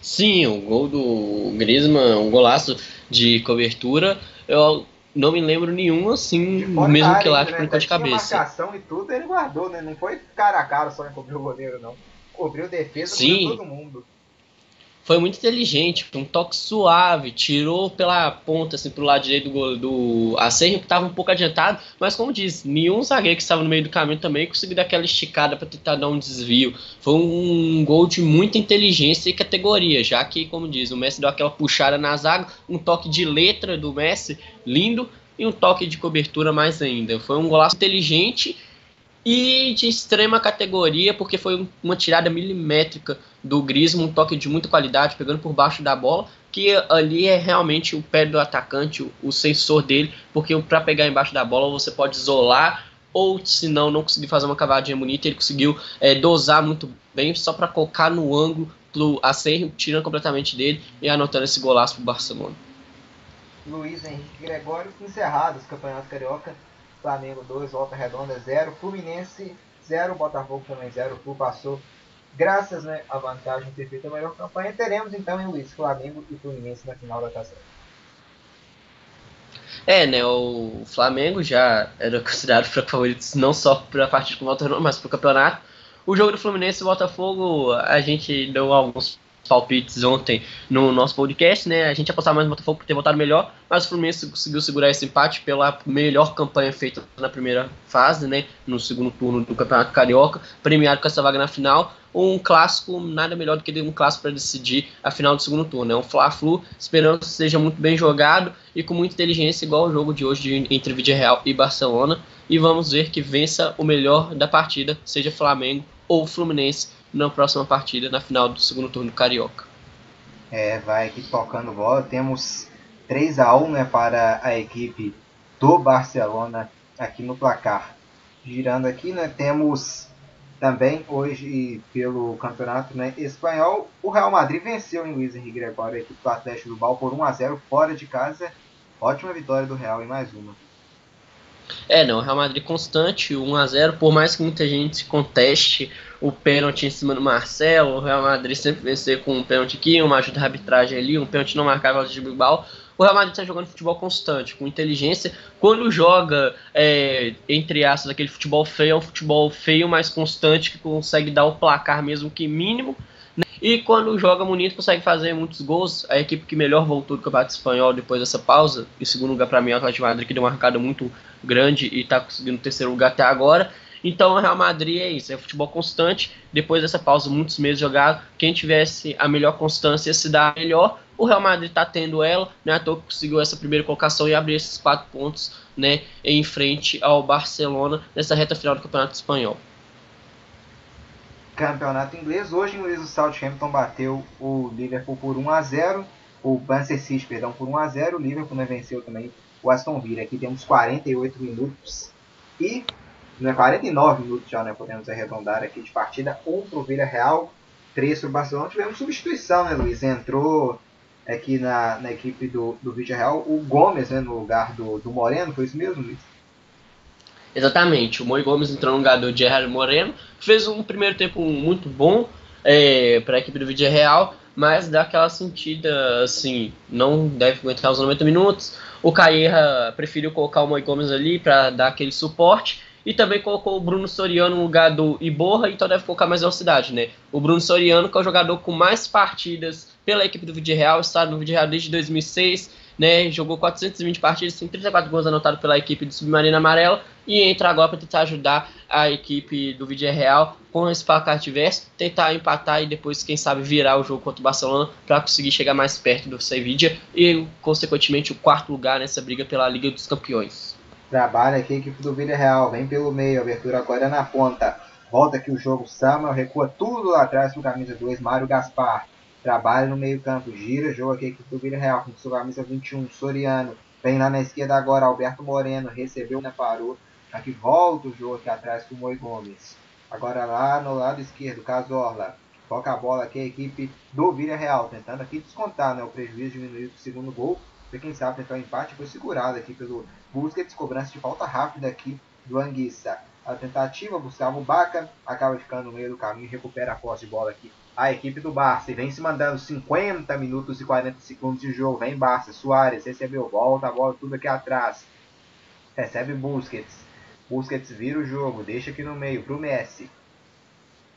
Sim, o gol do Griezmann, um golaço de cobertura. Eu não me lembro nenhum, assim, mesmo que lá, tipo, de cabeça. A marcação e tudo, ele guardou, né? Não foi cara a cara só em cobrir o goleiro, não. Cobriu defesa, cobriu todo mundo. Foi muito inteligente, um toque suave, tirou pela ponta, assim, pro lado direito do Asenjo, que estava um pouco adiantado, mas como diz, nenhum zagueiro que estava no meio do caminho também conseguiu dar aquela esticada para tentar dar um desvio. Foi um gol de muita inteligência e categoria, já que, como diz, o Messi deu aquela puxada na zaga, um toque de letra do Messi, lindo, e um toque de cobertura mais ainda. Foi um golaço inteligente e de extrema categoria, porque foi uma tirada milimétrica do Griezmann, um toque de muita qualidade, pegando por baixo da bola, que ali é realmente o pé do atacante, o sensor dele, porque para pegar embaixo da bola você pode isolar, ou se não conseguir fazer uma cavadinha bonita, ele conseguiu dosar muito bem, só para colocar no ângulo do Asenjo, tirando completamente dele e anotando esse golaço para o Barcelona. Luiz Henrique Gregório, encerrado os campeonatos carioca. Flamengo 2, Volta Redonda 0, Fluminense 0, Botafogo também 0, o Flu passou, graças, né, à vantagem de ter feito a melhor campanha. Teremos então, hein, Luiz, Flamengo e Fluminense na final da Taça. É, né, o Flamengo já era considerado favorito não só para a partida com o Volta Redonda, mas para o campeonato. O jogo do Fluminense e Botafogo, a gente deu alguns palpites ontem no nosso podcast, né? A gente apostava mais no Botafogo por ter votado melhor, mas o Fluminense conseguiu segurar esse empate pela melhor campanha feita na primeira fase, né? No segundo turno do Campeonato Carioca, premiado com essa vaga na final. Um clássico, nada melhor do que um clássico para decidir a final do segundo turno, né? Um Fla-Flu, esperando que seja muito bem jogado e com muita inteligência, igual o jogo de hoje entre Villarreal e Barcelona. E vamos ver que vença o melhor da partida, seja Flamengo ou Fluminense, na próxima partida, na final do segundo turno do Carioca. É, vai aqui tocando bola. Temos 3-1, né, para a equipe do Barcelona aqui no placar. Girando aqui, né, temos também hoje pelo campeonato, né, espanhol, o Real Madrid venceu em Luiz Henrique Gregório, a equipe do Atlético do Bilbao, por 1-0 fora de casa. Ótima vitória do Real em mais uma. É, não, o Real Madrid constante, 1-0, por mais que muita gente conteste o pênalti em cima do Marcelo, o Real Madrid sempre vencer com um pênalti aqui, uma ajuda de arbitragem ali, um pênalti não marcado de Bilbao. O Real Madrid está jogando futebol constante, com inteligência. Quando joga, entre aspas, aquele futebol feio, é um futebol feio, mas constante, que consegue dar o placar mesmo que mínimo. E quando joga bonito, consegue fazer muitos gols. A equipe que melhor voltou do Campeonato Espanhol depois dessa pausa, em segundo lugar para mim é o Atlético de Madrid, que deu uma arrancada muito grande e está conseguindo o terceiro lugar até agora. Então o Real Madrid é isso, é futebol constante. Depois dessa pausa, muitos meses jogados, quem tivesse a melhor constância se dá melhor. O Real Madrid está tendo ela, né, à toa que conseguiu essa primeira colocação e abriu esses 4 pontos, né, em frente ao Barcelona nessa reta final do Campeonato Espanhol. Campeonato inglês, hoje o Southampton bateu o Liverpool por 1-0, o Manchester City, perdão, por 1-0, o Liverpool, né, venceu também o Aston Villa. Aqui temos 48 minutos e, né, 49 minutos já, né, podemos arredondar aqui de partida, 1 para o Villarreal, 3 para o Barcelona. Tivemos substituição, né, Luiz? Entrou aqui na equipe do Villarreal o Gomes, né, no lugar do Moreno, foi isso mesmo, Luiz? Exatamente, o Moi Gomes entrou no lugar do Gerard Moreno, fez um primeiro tempo muito bom para a equipe do Villarreal, mas dá aquela sentida, assim, não deve aguentar os 90 minutos. O Calleja preferiu colocar o Moi Gomes ali para dar aquele suporte, e também colocou o Bruno Soriano no lugar do Borra, então deve colocar mais velocidade, né? O Bruno Soriano, que é o jogador com mais partidas pela equipe do Villarreal, está no Villarreal desde 2006, né? Jogou 420 partidas, tem 34 gols anotados pela equipe do Submarino Amarelo, e entra agora para tentar ajudar a equipe do Villarreal com esse placar adverso, tentar empatar e depois, quem sabe, virar o jogo contra o Barcelona para conseguir chegar mais perto do Sevilla e, consequentemente, o quarto lugar nessa briga pela Liga dos Campeões. Trabalha aqui a equipe do Villarreal, vem pelo meio, abertura agora na ponta. Volta aqui o jogo, Samuel recua tudo lá atrás com o camisa 2, Mário Gaspar. Trabalha no meio campo, gira, joga aqui a equipe do Villarreal com o camisa 21, Soriano. Vem lá na esquerda agora, Alberto Moreno, recebeu, né, parou. Aqui volta o jogo aqui atrás com o Moi Gomes. Agora lá no lado esquerdo, Cazorla. Toca a bola aqui a equipe do Villarreal, tentando aqui descontar, né, o prejuízo diminuído do segundo gol. Pra quem sabe tentar o empate, foi segurado aqui pelo Busquets, cobrança de falta rápida aqui do Anguissa. A tentativa, buscava o Bacca, acaba ficando no meio do caminho, recupera a posse de bola aqui a equipe do Barça, e vem se mandando 50 minutos e 40 segundos de jogo. Vem Barça, Suárez recebeu, volta a bola tudo aqui atrás, recebe Busquets. Busquets vira o jogo, deixa aqui no meio pro Messi.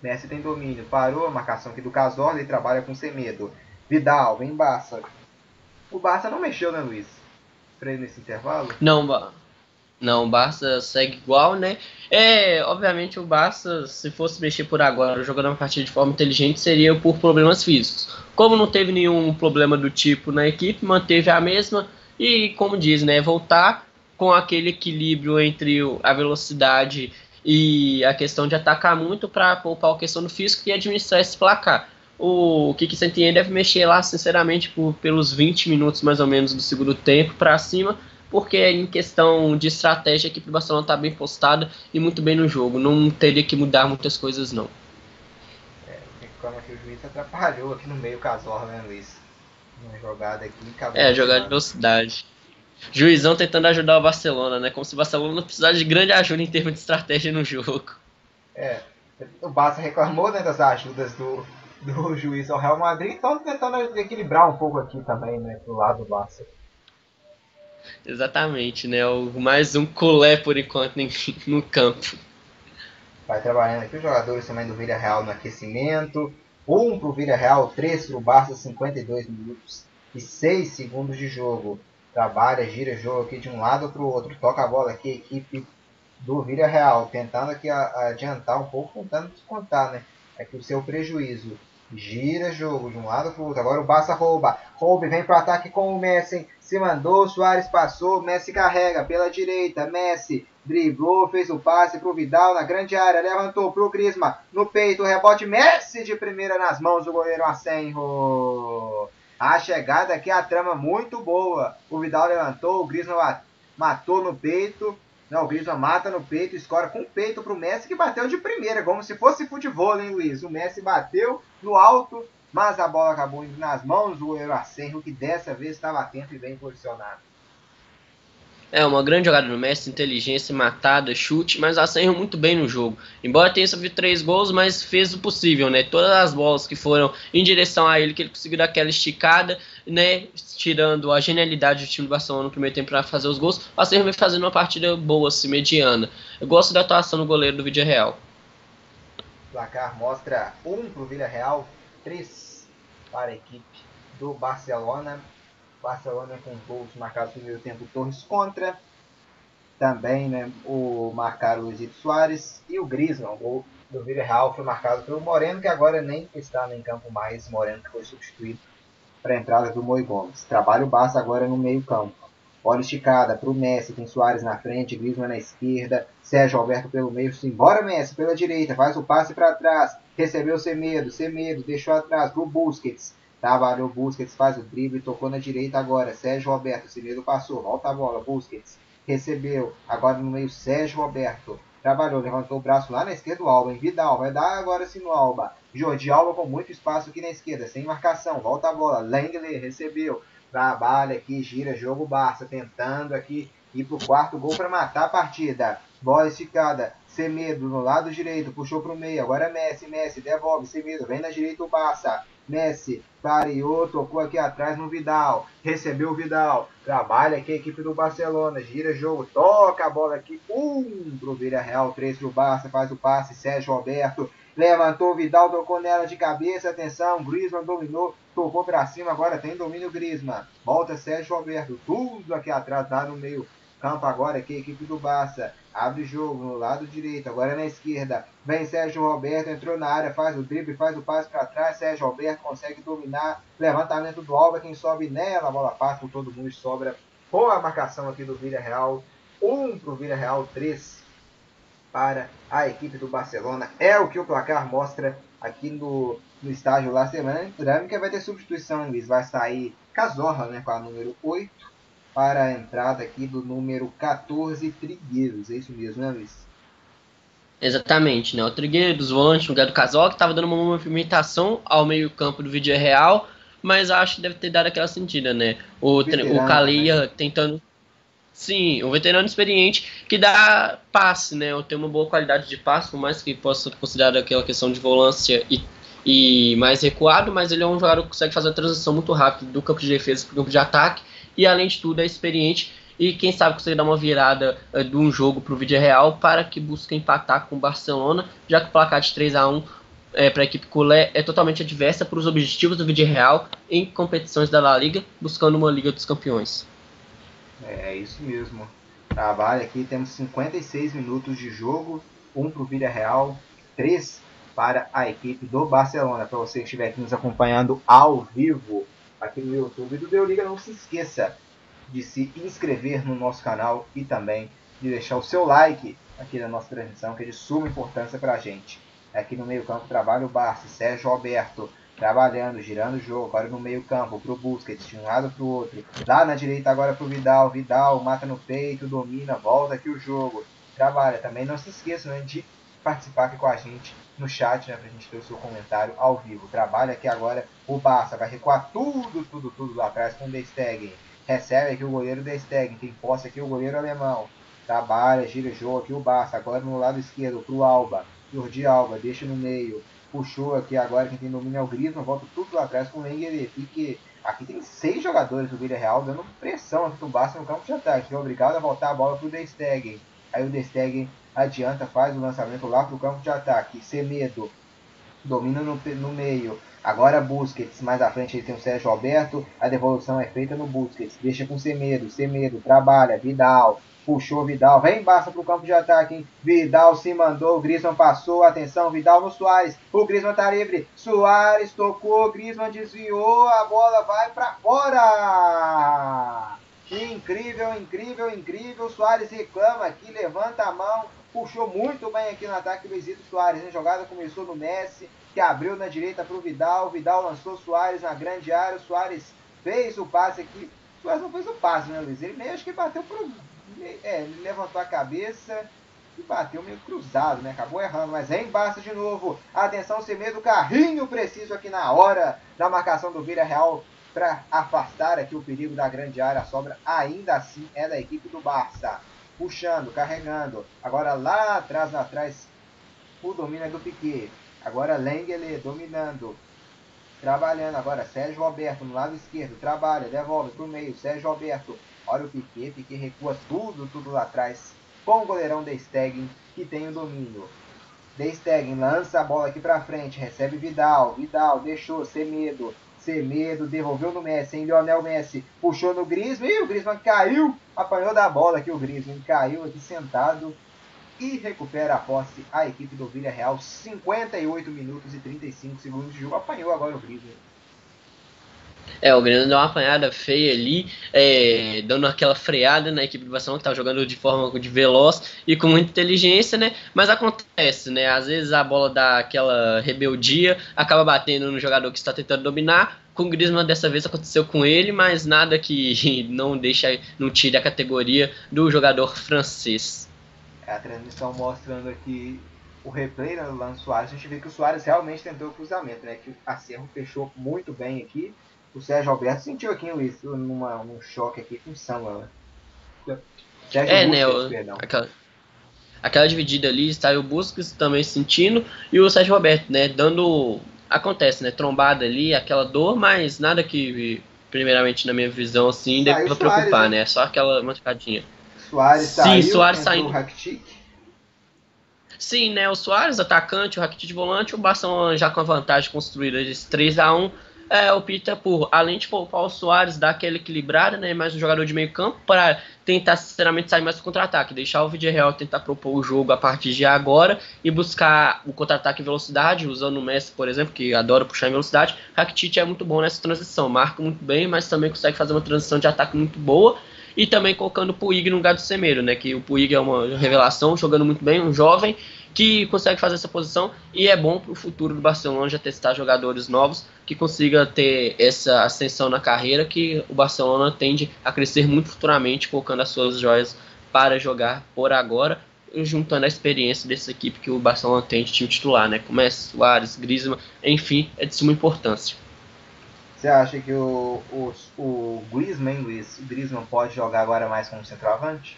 Messi tem domínio, parou a marcação aqui do Cazorla e trabalha com Semedo. Vidal, vem Barça. O Barça não mexeu, né, Luiz? Freio nesse intervalo? Não, o Barça segue igual, né? Obviamente o Barça, se fosse mexer por agora, jogando uma partida de forma inteligente, seria por problemas físicos. Como não teve nenhum problema do tipo na equipe, manteve a mesma e, como diz, né, voltar com aquele equilíbrio entre a velocidade e a questão de atacar muito para poupar a questão do físico e administrar esse placar. O Quique Setién deve mexer lá, sinceramente, pelos 20 minutos mais ou menos do segundo tempo para cima, porque em questão de estratégia a equipe do Barcelona está bem postada e muito bem no jogo, não teria que mudar muitas coisas, não. Como que o juiz atrapalhou aqui no meio o Cazorla, né, Luiz? Uma jogada aqui, acabou. Jogada de velocidade. Juizão tentando ajudar o Barcelona, né? Como se o Barcelona não precisasse de grande ajuda em termos de estratégia no jogo. O Barça reclamou, né, das ajudas do juiz ao Real Madrid, então tentando equilibrar um pouco aqui também, né, pro lado do Barça. Exatamente, né, mais um colé por enquanto no campo. Vai trabalhando aqui os jogadores também do Villarreal no aquecimento, 1 pro Villarreal, 3 pro Barça, 52 minutos e 6 segundos de jogo. Trabalha, gira jogo aqui de um lado pro outro, toca a bola aqui a equipe do Villarreal, tentando aqui adiantar um pouco, tentando descontar, né, aqui o seu prejuízo. Gira jogo de um lado para o outro. Agora o Barça rouba. Rouba e vem para o ataque com o Messi. Se mandou, Suárez passou. Messi carrega pela direita. Messi driblou, fez o passe para o Vidal na grande área. Levantou para o Griezmann. No peito, rebote. Messi de primeira nas mãos do goleiro Asenjo. A chegada aqui, a trama muito boa. O Vidal levantou, o Griezmann matou no peito. Não, o Griezmann mata no peito, escora com o peito pro Messi, que bateu de primeira, como se fosse futebol, hein, Luiz? O Messi bateu no alto, mas a bola acabou indo nas mãos do goleiro Asenjo, que dessa vez estava atento e bem posicionado. Uma grande jogada do Messi, inteligência, matada, chute, mas Asenjo muito bem no jogo. Embora tenha sofrido 3 gols, mas fez o possível, né? Todas as bolas que foram em direção a ele, que ele conseguiu dar aquela esticada, né? Tirando a genialidade do time do Barcelona no primeiro tempo para fazer os gols, Asenjo vem fazendo uma partida boa, assim, mediana. Eu gosto da atuação do goleiro do Villarreal. O placar mostra 1 para o Villarreal, 3 para a equipe do Barcelona. Barcelona com gols marcados no primeiro tempo, Torres contra. Também, né, marcaram o Luisito Suárez e o Griezmann. O gol do Villarreal foi marcado pelo Moreno, que agora nem está em campo mais. Moreno que foi substituído para a entrada do Moi Gomes. Trabalha o Barça agora no meio campo. Bola esticada para o Messi, tem Suárez na frente, Griezmann na esquerda, Sérgio Roberto pelo meio. Embora Messi pela direita, faz o passe para trás. Recebeu Semedo, deixou atrás para o Busquets. Trabalhou Busquets, faz o drible, tocou na direita agora. Sérgio Roberto, Semedo passou, volta a bola, Busquets recebeu. Agora no meio, Sérgio Roberto trabalhou, levantou o braço lá na esquerda do Alba, em Vidal, vai dar agora sim no Alba. Jordi Alba com muito espaço aqui na esquerda, sem marcação, volta a bola, Lenglet recebeu. Trabalha aqui, gira, jogo Barça, tentando aqui ir pro quarto gol para matar a partida. Bola esticada, Semedo no lado direito, puxou pro meio, agora Messi devolve, Semedo, vem na direita o Barça. Messi, Tariu, tocou aqui atrás no Vidal, recebeu o Vidal, trabalha aqui a equipe do Barcelona, gira jogo, toca a bola aqui, 1 pro Villarreal, 3 pro Barça, faz o passe, Sérgio Roberto, levantou, Vidal tocou nela de cabeça, atenção, Griezmann dominou, tocou pra cima, agora tem domínio Griezmann, volta Sérgio Roberto, tudo aqui atrás, tá no meio campo agora aqui a equipe do Barça, abre jogo no lado direito, agora na esquerda, vem Sérgio Roberto, entrou na área, faz o drible, faz o passe para trás, Sérgio Roberto consegue dominar, levantamento do Alba, quem sobe nela, a bola passa por todo mundo, sobra com a marcação aqui do Villarreal, 1 para o Villarreal, 3 para a equipe do Barcelona, é o que o placar mostra aqui no estádio La Cerâmica. Vai ter substituição, Luiz, vai sair Cazorla, né, com a número 8, para a entrada aqui do número 14, Trigueiros. É isso mesmo, né, Luiz? Exatamente, né? O Trigueiros, volante, no lugar do Cazorla, que estava dando uma movimentação ao meio-campo do Villarreal, mas acho que deve ter dado aquela sentida, né? O Calia, né, tentando... Sim, um veterano experiente que dá passe, né? Ou tem uma boa qualidade de passe, por mais que possa ser considerado aquela questão de volância e mais recuado, mas ele é um jogador que consegue fazer a transição muito rápido do campo de defesa para o campo de ataque, e além de tudo é experiente e quem sabe conseguir dar uma virada de um jogo para o Villarreal para que busque empatar com o Barcelona, já que o placar de 3-1 para a equipe culé é totalmente adversa para os objetivos do Villarreal em competições da La Liga, buscando uma Liga dos Campeões. É isso mesmo, trabalho aqui, temos 56 minutos de jogo, 1 para o Villarreal, 3 para a equipe do Barcelona. Para você que estiver aqui nos acompanhando ao vivo aqui no YouTube do Deu Liga, não se esqueça de se inscrever no nosso canal e também de deixar o seu like aqui na nossa transmissão, que é de suma importância para a gente. Aqui no meio campo trabalha o Barça, Sérgio Alberto trabalhando, girando o jogo, agora no meio campo para o Busquets, de um lado para o outro, lá na direita agora para o Vidal, Vidal mata no peito, domina, volta aqui o jogo, trabalha também, não se esqueça, né, de participar aqui com a gente no chat, né, pra gente ter o seu comentário ao vivo. Trabalha aqui agora o Barça, vai recuar tudo lá atrás com o ter Stegen. Recebe aqui o goleiro ter Stegen, tem posse aqui o goleiro alemão. Trabalha, gira o jogo aqui o Barça, agora no lado esquerdo pro Alba. Jordi Alba, deixa no meio. Puxou aqui agora, quem tem domínio é o Griezmann, volta tudo lá atrás com o Lenglet. Aqui tem 6 jogadores do Villarreal dando pressão aqui do Barça no campo de ataque. É obrigado a voltar a bola pro ter Stegen. Aí o ter Stegen adianta, faz o lançamento lá para o campo de ataque. Semedo domina no meio. Agora Busquets, mais à frente ele tem o Sérgio Alberto. A devolução é feita no Busquets. Deixa com Semedo. Semedo trabalha. Vidal. Puxou Vidal. Vem Barça para o campo de ataque, hein? Vidal se mandou. Griezmann passou. Atenção. Vidal no Suárez. O Griezmann está livre. Suárez tocou. Griezmann desviou. A bola vai para fora. Incrível. Suárez reclama aqui. Levanta a mão. Puxou muito bem aqui no ataque do Luisito Suárez, né? A jogada começou no Messi, que abriu na direita para o Vidal. Vidal lançou Suárez na grande área. O Suárez fez o passe aqui. O Suárez não fez o passe, né, Luiz? Ele meio acho que bateu pro... ele levantou a cabeça e bateu meio cruzado, né? Acabou errando, mas é embaixo de novo. Atenção, Semedo, carrinho preciso aqui na hora da marcação do Villarreal para afastar aqui o perigo da grande área. A sobra ainda assim é da equipe do Barça. Puxando, carregando. Agora lá atrás, o domínio é do Piqué. Agora Lenglet dominando. Trabalhando agora Sérgio Roberto no lado esquerdo. Trabalha, devolve para o meio. Sérgio Roberto. Olha o Piqué. Piqué recua tudo lá atrás. Com o goleirão ter Stegen, que tem o domínio. Ter Stegen lança a bola aqui para frente. Recebe Vidal. Vidal deixou Semedo. Semedo devolveu no Messi, hein? Lionel Messi puxou no Griezmann e o Griezmann caiu, apanhou da bola aqui o Griezmann, caiu aqui sentado e recupera a posse a equipe do Villarreal, 58 minutos e 35 segundos de jogo, apanhou agora o Griezmann. O Griezmann deu uma apanhada feia ali, dando aquela freada na equipe do Barcelona, que estava jogando de forma veloz e com muita inteligência, né? Mas acontece, né? Às vezes a bola dá aquela rebeldia, acaba batendo no jogador que está tentando dominar. Com o Griezmann dessa vez aconteceu com ele, mas nada que não tire a categoria do jogador francês. A transmissão mostrando aqui o replay do lance Suárez, a gente vê que o Suárez realmente tentou o cruzamento, né? Que o Acerro fechou muito bem aqui. O Sérgio Alberto sentiu aqui, Luiz, um choque aqui com o Samuel. Aquela dividida ali, está o Busquets também sentindo, e o Sérgio Roberto, né, dando acontece, né? Trombada ali, aquela dor, mas nada que, primeiramente, na minha visão, assim, deva preocupar, Suárez, né? É só aquela machucadinha. Suárez saiu, sim, Suárez saindo. O Rakitić. Sim, né? O Suárez, atacante, o Rakitić volante, o Barcelona já com a vantagem construída de 3-1, opta por, além de poupar o Suárez, dar aquela equilibrada, né? Mais um jogador de meio campo para tentar, sinceramente, sair mais do contra-ataque, deixar o Villarreal tentar propor o jogo a partir de agora e buscar o contra-ataque em velocidade, usando o Messi, por exemplo, que adora puxar em velocidade. Rakitić é muito bom nessa transição, marca muito bem, mas também consegue fazer uma transição de ataque muito boa. E também colocando o Puig no lugar do Semedo, né? Que o Puig é uma revelação, jogando muito bem, um jovem que consegue fazer essa posição e é bom para o futuro do Barcelona já testar jogadores novos que consiga ter essa ascensão na carreira, que o Barcelona tende a crescer muito futuramente, colocando as suas joias para jogar por agora, juntando a experiência dessa equipe que o Barcelona tem de time titular, né? Como é Suárez, Griezmann, enfim, é de suma importância. Você acha que o Griezmann, Luiz, Griezmann pode jogar agora mais como centroavante?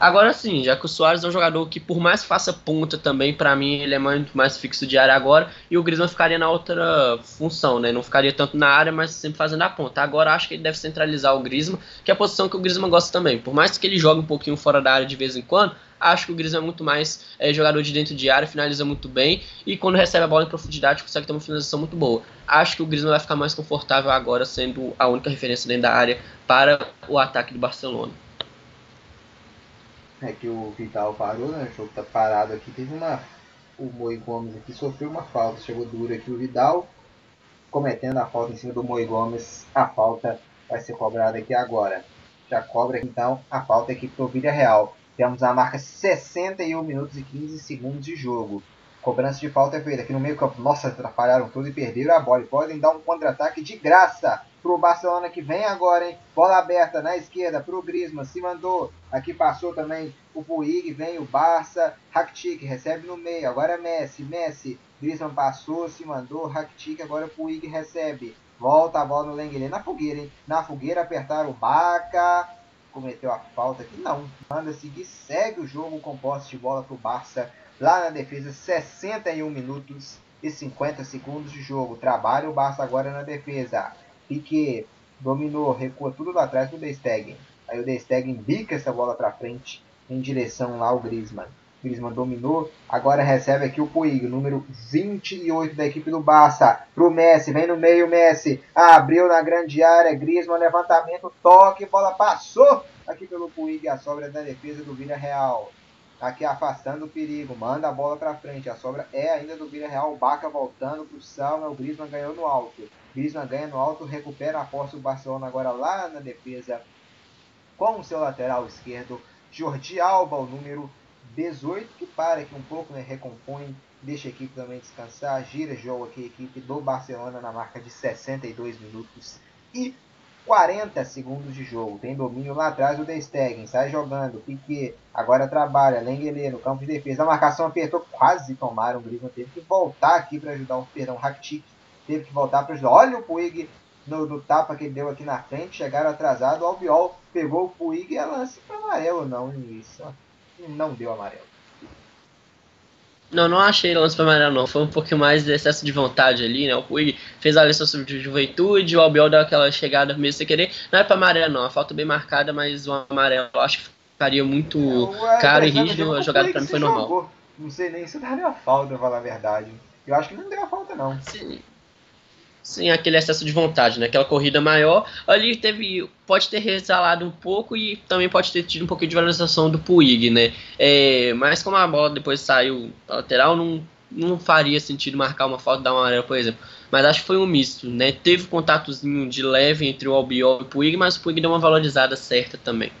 Agora sim, já que o Suárez é um jogador que, por mais que faça ponta também, para mim ele é muito mais fixo de área agora, e o Griezmann ficaria na outra função, né? Não ficaria tanto na área, mas sempre fazendo a ponta. Agora acho que ele deve centralizar o Griezmann, que é a posição que o Griezmann gosta também. Por mais que ele jogue um pouquinho fora da área de vez em quando, acho que o Griezmann é muito mais jogador de dentro de área, finaliza muito bem, e quando recebe a bola em profundidade consegue ter uma finalização muito boa. Acho que o Griezmann vai ficar mais confortável agora, sendo a única referência dentro da área para o ataque do Barcelona. É que o Vidal parou, né? O jogo tá parado aqui. Teve uma... O Moi Gomes aqui sofreu uma falta. Chegou duro aqui o Vidal, cometendo a falta em cima do Moi Gomes. A falta vai ser cobrada aqui agora. Já cobra, então, a falta aqui pro Villarreal. Temos a marca 61 minutos e 15 segundos de jogo. Cobrança de falta é feita aqui no meio campo. Nossa, atrapalharam tudo e perderam a bola. E podem dar um contra-ataque de graça pro Barcelona que vem agora, hein? Bola aberta na esquerda pro Griezmann, se mandou. Aqui passou também o Puig, vem o Barça. Rakitić recebe no meio, agora Messi. Griezmann passou, se mandou. Rakitić, agora Puig recebe. Volta a bola no Lenglet, na fogueira, hein? Na fogueira apertaram o Bacca. Cometeu a falta aqui, não. Manda seguir, segue o jogo com posse de bola pro Barça. Lá na defesa, 61 minutos e 50 segundos de jogo. Trabalha o Barça agora na defesa. Piqué dominou, recua tudo lá atrás do ter Stegen. Aí o ter Stegen bica essa bola para frente em direção lá ao Griezmann. Griezmann dominou, agora recebe aqui o Puig, número 28 da equipe do Barça. Pro Messi, vem no meio o Messi. Abriu na grande área, Griezmann, levantamento, toque, bola passou aqui pelo Puig, a sobra da defesa do Villarreal. Aqui afastando o perigo, manda a bola para frente, a sobra é ainda do Villarreal, o Bacca voltando pro Samuel, o Griezmann ganhou no alto. Griezmann ganha no alto, recupera a posse do Barcelona agora lá na defesa com o seu lateral esquerdo, Jordi Alba, o número 18, que para aqui um pouco, né, recompõe, deixa a equipe também descansar, gira jogo aqui a equipe do Barcelona na marca de 62 minutos e 40 segundos de jogo. Tem domínio lá atrás do ter Stegen, sai jogando, Piqué agora trabalha, Lenglet no campo de defesa, a marcação apertou, quase tomaram, o Griezmann teve que voltar aqui para ajudar o Rakitić. Teve que voltar para ajudar. Olha o Puig no tapa que ele deu aqui na frente. Chegaram atrasado. O Albiol pegou o Puig e é lance para amarelo. Não, isso não deu amarelo. Não achei lance para amarelo, não. Foi um pouquinho mais de excesso de vontade ali, né? O Puig fez a lição sobre juventude. O Albiol deu aquela chegada mesmo sem querer. Não é para amarelo, não. A falta bem marcada, mas o amarelo acho que ficaria muito caro e rígido. A jogada para mim foi normal. Jogou. Não sei nem se daria a falta, falar a verdade. Eu acho que não deu a falta, não. Sim, aquele excesso de vontade, né? Aquela corrida maior, ali teve, pode ter ressalado um pouco e também pode ter tido um pouquinho de valorização do Puig, né? Mas como a bola depois saiu da lateral, não faria sentido marcar uma falta da amarela, por exemplo. Mas acho que foi um misto, né? Teve um contatozinho de leve entre o Albiol e o Puig, mas o Puig deu uma valorizada certa também.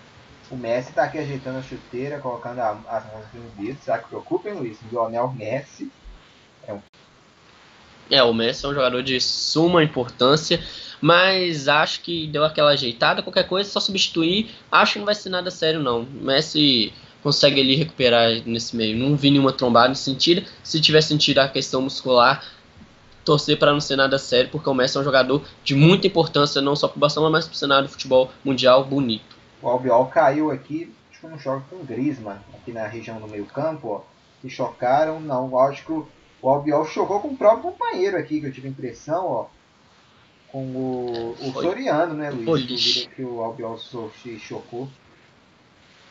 O Messi tá aqui ajeitando a chuteira, colocando as mãos no dedo, sabe? Preocupem, Luiz, o Lionel Messi é um... o Messi é um jogador de suma importância, mas acho que deu aquela ajeitada, qualquer coisa, só substituir, acho que não vai ser nada sério, não. O Messi consegue ali recuperar nesse meio, não vi nenhuma trombada nesse sentido, se tiver sentido a questão muscular, torcer para não ser nada sério, porque o Messi é um jogador de muita importância, não só para o Barcelona, mas para o cenário do futebol mundial bonito. O Albiol caiu aqui, tipo, um jogo com o Griezmann, aqui na região do meio campo, ó, e chocaram, não, lógico... O Albiol chocou com o próprio companheiro aqui, que eu tive a impressão, ó. Com o Soriano, né, Luiz? Boliche. Que o Albiol se chocou.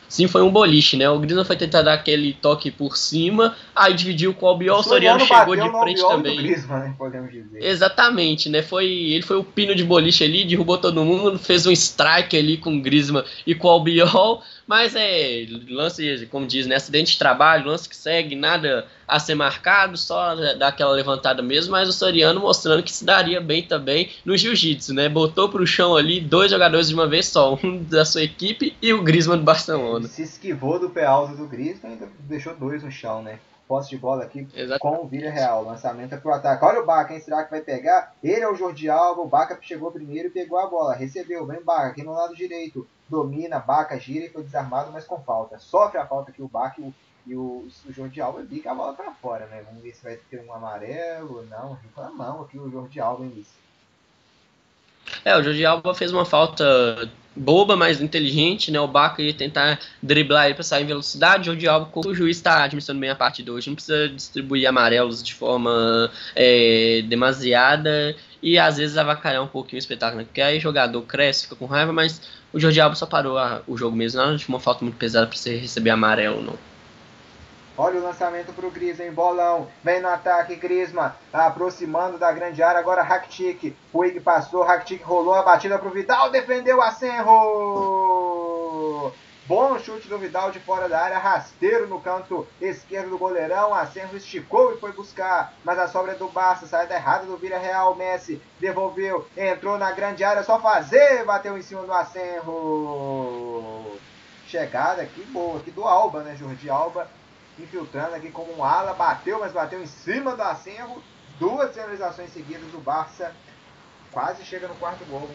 Sim, foi um boliche, né? O Griezmann foi tentar dar aquele toque por cima, aí dividiu com o Albiol, o Soriano chegou de frente também. Do Griezmann, né, podemos dizer. Exatamente, né? Ele foi o pino de boliche ali, derrubou todo mundo, fez um strike ali com o Griezmann e com o Albiol, mas é lance, como diz, né? Acidente de trabalho, lance que segue, nada a ser marcado, só dar aquela levantada mesmo, mas o Soriano mostrando que se daria bem também no jiu-jitsu, né? Botou pro chão ali dois jogadores de uma vez só, um da sua equipe e o Griezmann do Barcelona. Se esquivou do pé alto do Griezmann e ainda deixou dois no chão, né? Posse de bola aqui. Exatamente. Com o Villarreal, lançamento pro ataque. Olha o Bacca, hein? Será que vai pegar? Ele é o Jordi Alba, o Bacca chegou primeiro e pegou a bola, recebeu, vem Bacca aqui no lado direito, domina, Bacca gira e foi desarmado, mas com falta. Sofre a falta que o Bacca e o Jordi Alba bica a bola pra fora, né? Vamos ver se vai ter um amarelo ou não. Reclamão aqui o Jordi Alba, hein? O Jordi Alba fez uma falta boba, mas inteligente, né? O Bacca ia tentar driblar ele pra sair em velocidade. O Jordi Alba, o juiz tá administrando bem a partida hoje. Não precisa distribuir amarelos de forma demasiada e às vezes avacalhar um pouquinho o espetáculo, né? Porque aí o jogador cresce, fica com raiva, mas o Jordi Alba só parou o jogo mesmo. Não tinha uma falta muito pesada pra você receber amarelo, não. Olha o lançamento pro Griezmann, bolão, vem no ataque, Griezmann, tá aproximando da grande área, agora Rakitić, Puig passou, Rakitić rolou a batida pro Vidal, defendeu Asenjo! Bom chute do Vidal de fora da área, rasteiro no canto esquerdo do goleirão, Asenjo esticou e foi buscar, mas a sobra é do Barça, saída errada do Villarreal, Messi devolveu, entrou na grande área, só fazer, bateu em cima do Asenjo! Chegada aqui boa, aqui do Alba, né, Jordi Alba, infiltrando aqui como um ala, bateu, mas bateu em cima do Asenjo. Duas finalizações seguidas do Barça, quase chega no quarto gol.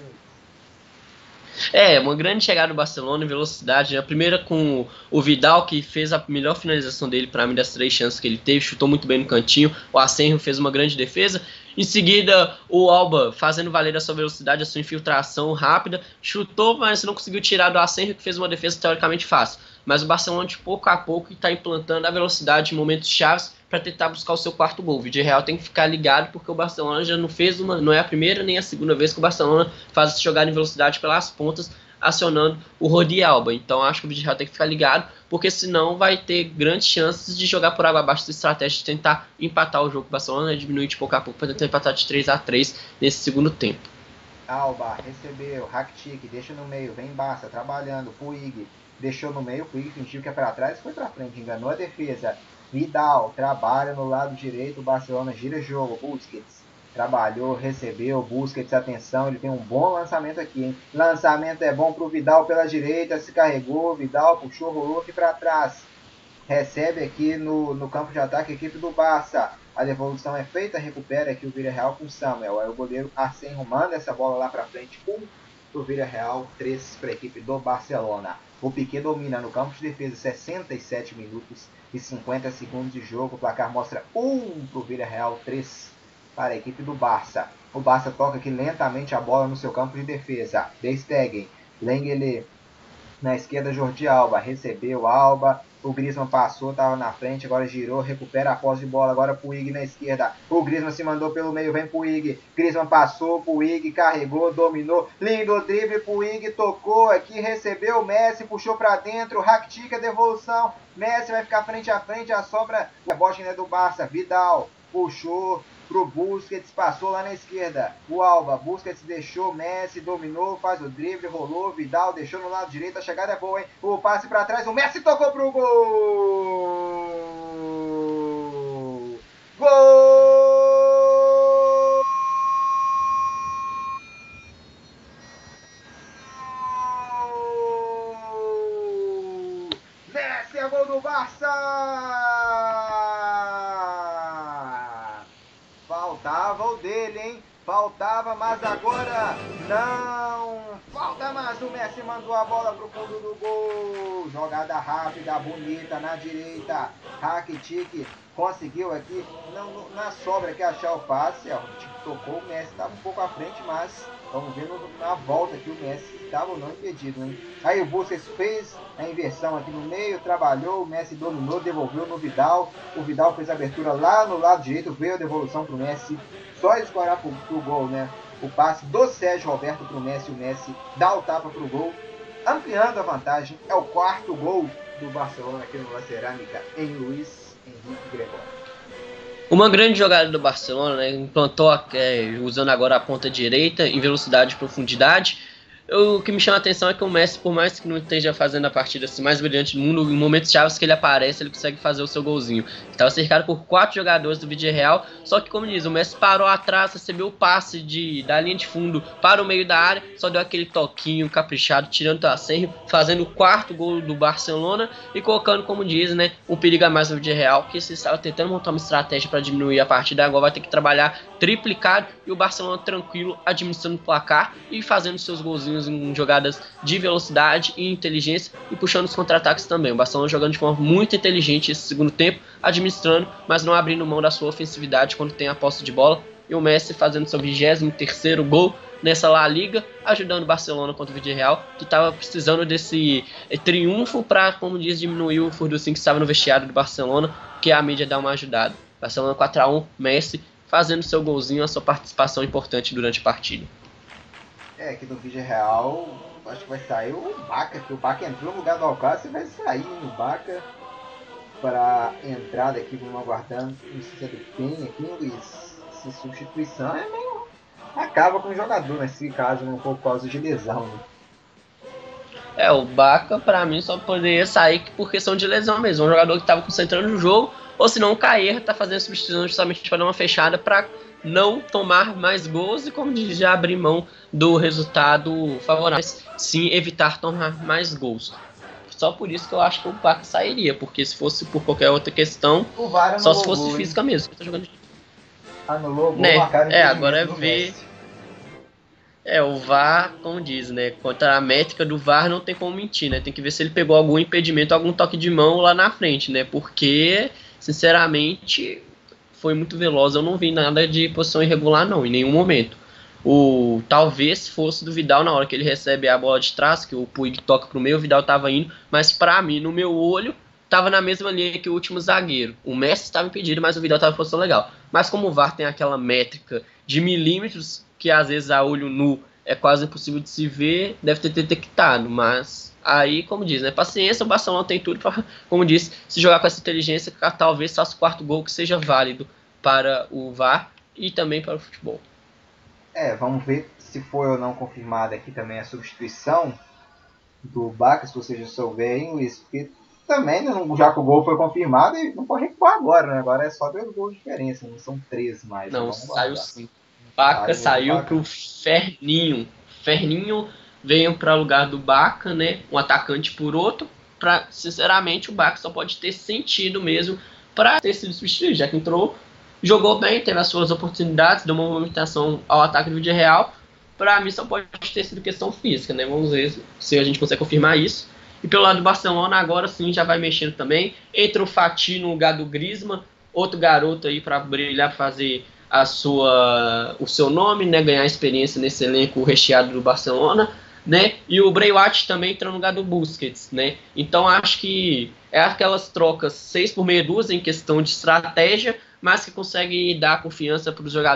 Uma grande chegada do Barcelona em velocidade, né? A primeira com o Vidal, que fez a melhor finalização dele para mim das três chances que ele teve, chutou muito bem no cantinho, o Asenjo fez uma grande defesa. Em seguida, o Alba fazendo valer a sua velocidade, a sua infiltração rápida, chutou, mas não conseguiu tirar do Asenjo, que fez uma defesa teoricamente fácil. Mas o Barcelona, de pouco a pouco, está implantando a velocidade em momentos chaves para tentar buscar o seu quarto gol. O Villarreal tem que ficar ligado, porque o Barcelona já não é a primeira nem a segunda vez que o Barcelona faz essa jogada em velocidade pelas pontas, acionando o Jordi Alba. Então acho que o Villarreal tem que ficar ligado, porque senão vai ter grandes chances de jogar por água abaixo da estratégia de tentar empatar o jogo do Barcelona, né? Diminuir de pouco a pouco para tentar empatar de 3-3 nesse segundo tempo. Alba recebeu, Rakitić deixa no meio, vem Barça trabalhando, Puig deixou no meio, o Puig fingiu que é para trás, foi para frente, enganou a defesa. Vidal trabalha no lado direito, o Barcelona gira jogo, Busquets trabalhou, recebeu, Busquets, atenção, ele tem um bom lançamento aqui, hein? Lançamento é bom para o Vidal pela direita, se carregou, Vidal puxou, rolou aqui para trás. Recebe aqui no campo de ataque a equipe do Barça. A devolução é feita, recupera aqui o Villarreal com o Samuel. Aí o goleiro Asenjo manda essa bola lá para frente, 1 para o Villarreal, 3 para a equipe do Barcelona. O Piqué domina no campo de defesa, 67 minutos e 50 segundos de jogo. O placar mostra 1 para o Villarreal, 3 para a equipe do Barça. O Barça toca aqui lentamente a bola no seu campo de defesa. Ter Stegen, Lenglet na esquerda, Jordi Alba, recebeu Alba. O Griezmann passou, estava na frente, agora girou, recupera a posse de bola, agora Puig na esquerda. O Griezmann se mandou pelo meio, vem Puig. Griezmann passou, Puig carregou, dominou. Lindo drible, Puig tocou aqui, recebeu o Messi, puxou para dentro. Rakitić, devolução. Messi vai ficar frente a frente, a sobra. O rebote, né, do Barça, Vidal puxou pro Busquets, passou lá na esquerda. O Alba, Busquets deixou, Messi dominou, faz o drible, rolou, Vidal deixou no lado direito, a chegada é boa, hein? O passe para trás, o Messi tocou pro gol! Gol! Messi é gol do Barça! Faltava o dele, hein? Faltava, mas agora não Falta, mas o Messi mandou a bola pro fundo do gol. Jogada rápida, bonita, na direita. Rakitić conseguiu aqui, na sobra, que achar o passe. O Rakitić tocou, o Messi estava um pouco à frente, mas vamos ver na volta que o Messi estava ou não impedido, hein? Aí o Busquets fez a inversão aqui no meio, trabalhou, o Messi dominou, devolveu no Vidal. O Vidal fez a abertura lá no lado direito, veio a devolução pro Messi. Só escorar pro gol, né? O passe do Sérgio Roberto pro Messi, o Messi dá o tapa pro gol, ampliando a vantagem. É o quarto gol do Barcelona aqui no La Cerâmica, em Luiz Henrique Gregório. Uma grande jogada do Barcelona, né? Implantou, usando agora a ponta direita, em velocidade e profundidade. O que me chama a atenção é que o Messi, por mais que não esteja fazendo a partida assim, mais brilhante do mundo, em momentos chaves que ele aparece, ele consegue fazer o seu golzinho. Estava cercado por 4 jogadores do Villarreal, só que, como diz, o Messi parou atrás, recebeu o passe da linha de fundo para o meio da área, só deu aquele toquinho caprichado, tirando o Asenjo, fazendo o quarto gol do Barcelona e colocando, como diz, né, o perigo a mais do Villarreal, que se estava tentando montar uma estratégia para diminuir a partida, agora vai ter que trabalhar triplicado, e o Barcelona tranquilo, administrando o placar e fazendo seus golzinhos em jogadas de velocidade e inteligência, e puxando os contra-ataques também. O Barcelona jogando de forma muito inteligente esse segundo tempo, administrando, mas não abrindo mão da sua ofensividade quando tem a posse de bola, e o Messi fazendo seu 23º gol nessa La Liga, ajudando o Barcelona contra o Villarreal, que estava precisando desse triunfo para, como diz, diminuir o furduncinho que estava no vestiário do Barcelona, que a mídia dá uma ajudada. Barcelona 4-1, Messi fazendo seu golzinho, a sua participação importante durante a partida. Aqui do Villarreal, acho que vai sair o Bacca, que o Bacca entrou no lugar do Alcácer e vai sair no Bacca para a entrada aqui, vamos aguardando, não sei se é do PEN aqui, Luiz. Se substituição é meio... acaba com o jogador, nesse caso, não por causa de lesão, né? O Bacca, para mim, só poderia sair por questão de lesão mesmo. Um jogador que estava concentrando no jogo, ou se não, o Caer está fazendo substituição justamente para dar uma fechada, para não tomar mais gols e, como diz, já abrir mão do resultado favorável, mas sim evitar tomar mais gols. Só por isso que eu acho que o Bacca sairia, porque se fosse por qualquer outra questão, só se fosse física mesmo. Anulou o gol, marcaram o gol. Agora é ver... o VAR, como diz, né? Contra a métrica do VAR não tem como mentir, né? Tem que ver se ele pegou algum impedimento, algum toque de mão lá na frente, né? Porque, sinceramente... foi muito veloz, eu não vi nada de posição irregular não, em nenhum momento. Talvez fosse do Vidal na hora que ele recebe a bola de trás, que o Puig toca pro meio, o Vidal tava indo, mas pra mim, no meu olho, tava na mesma linha que o último zagueiro. O Messi estava impedido, mas o Vidal tava em posição legal. Mas como o VAR tem aquela métrica de milímetros, que às vezes a olho nu é quase impossível de se ver, deve ter detectado, mas... aí, como diz, né, paciência, o Barcelona tem tudo para, como diz, se jogar com essa inteligência, talvez faça o quarto gol que seja válido para o VAR e também para o futebol. Vamos ver se foi ou não confirmada aqui também a substituição do Bacca, se você já souber, hein, Luiz? Porque também, já que o gol foi confirmado, não pode recuar agora, né? Agora é só 2 gols de diferença, não são 3 mais. Não, saiu sim. Bacca saiu para o Ferninho. Venham para o lugar do Bacca, né? Um atacante por outro. Sinceramente, o Bacca só pode ter sentido mesmo para ter sido substituído, já que entrou, jogou bem, teve as suas oportunidades, deu uma movimentação ao ataque do Villarreal. Para mim, só pode ter sido questão física, né? Vamos ver se a gente consegue confirmar isso. E pelo lado do Barcelona, agora sim, já vai mexendo também. Entra o Fati no lugar do Griezmann, outro garoto aí para brilhar, fazer o seu nome, né? Ganhar experiência nesse elenco recheado do Barcelona. Né? E o Braithwaite também entra no lugar do Busquets, né? Então acho que é aquelas trocas 6 por meia dúzia em questão de estratégia, mas que consegue dar confiança para os jogadores.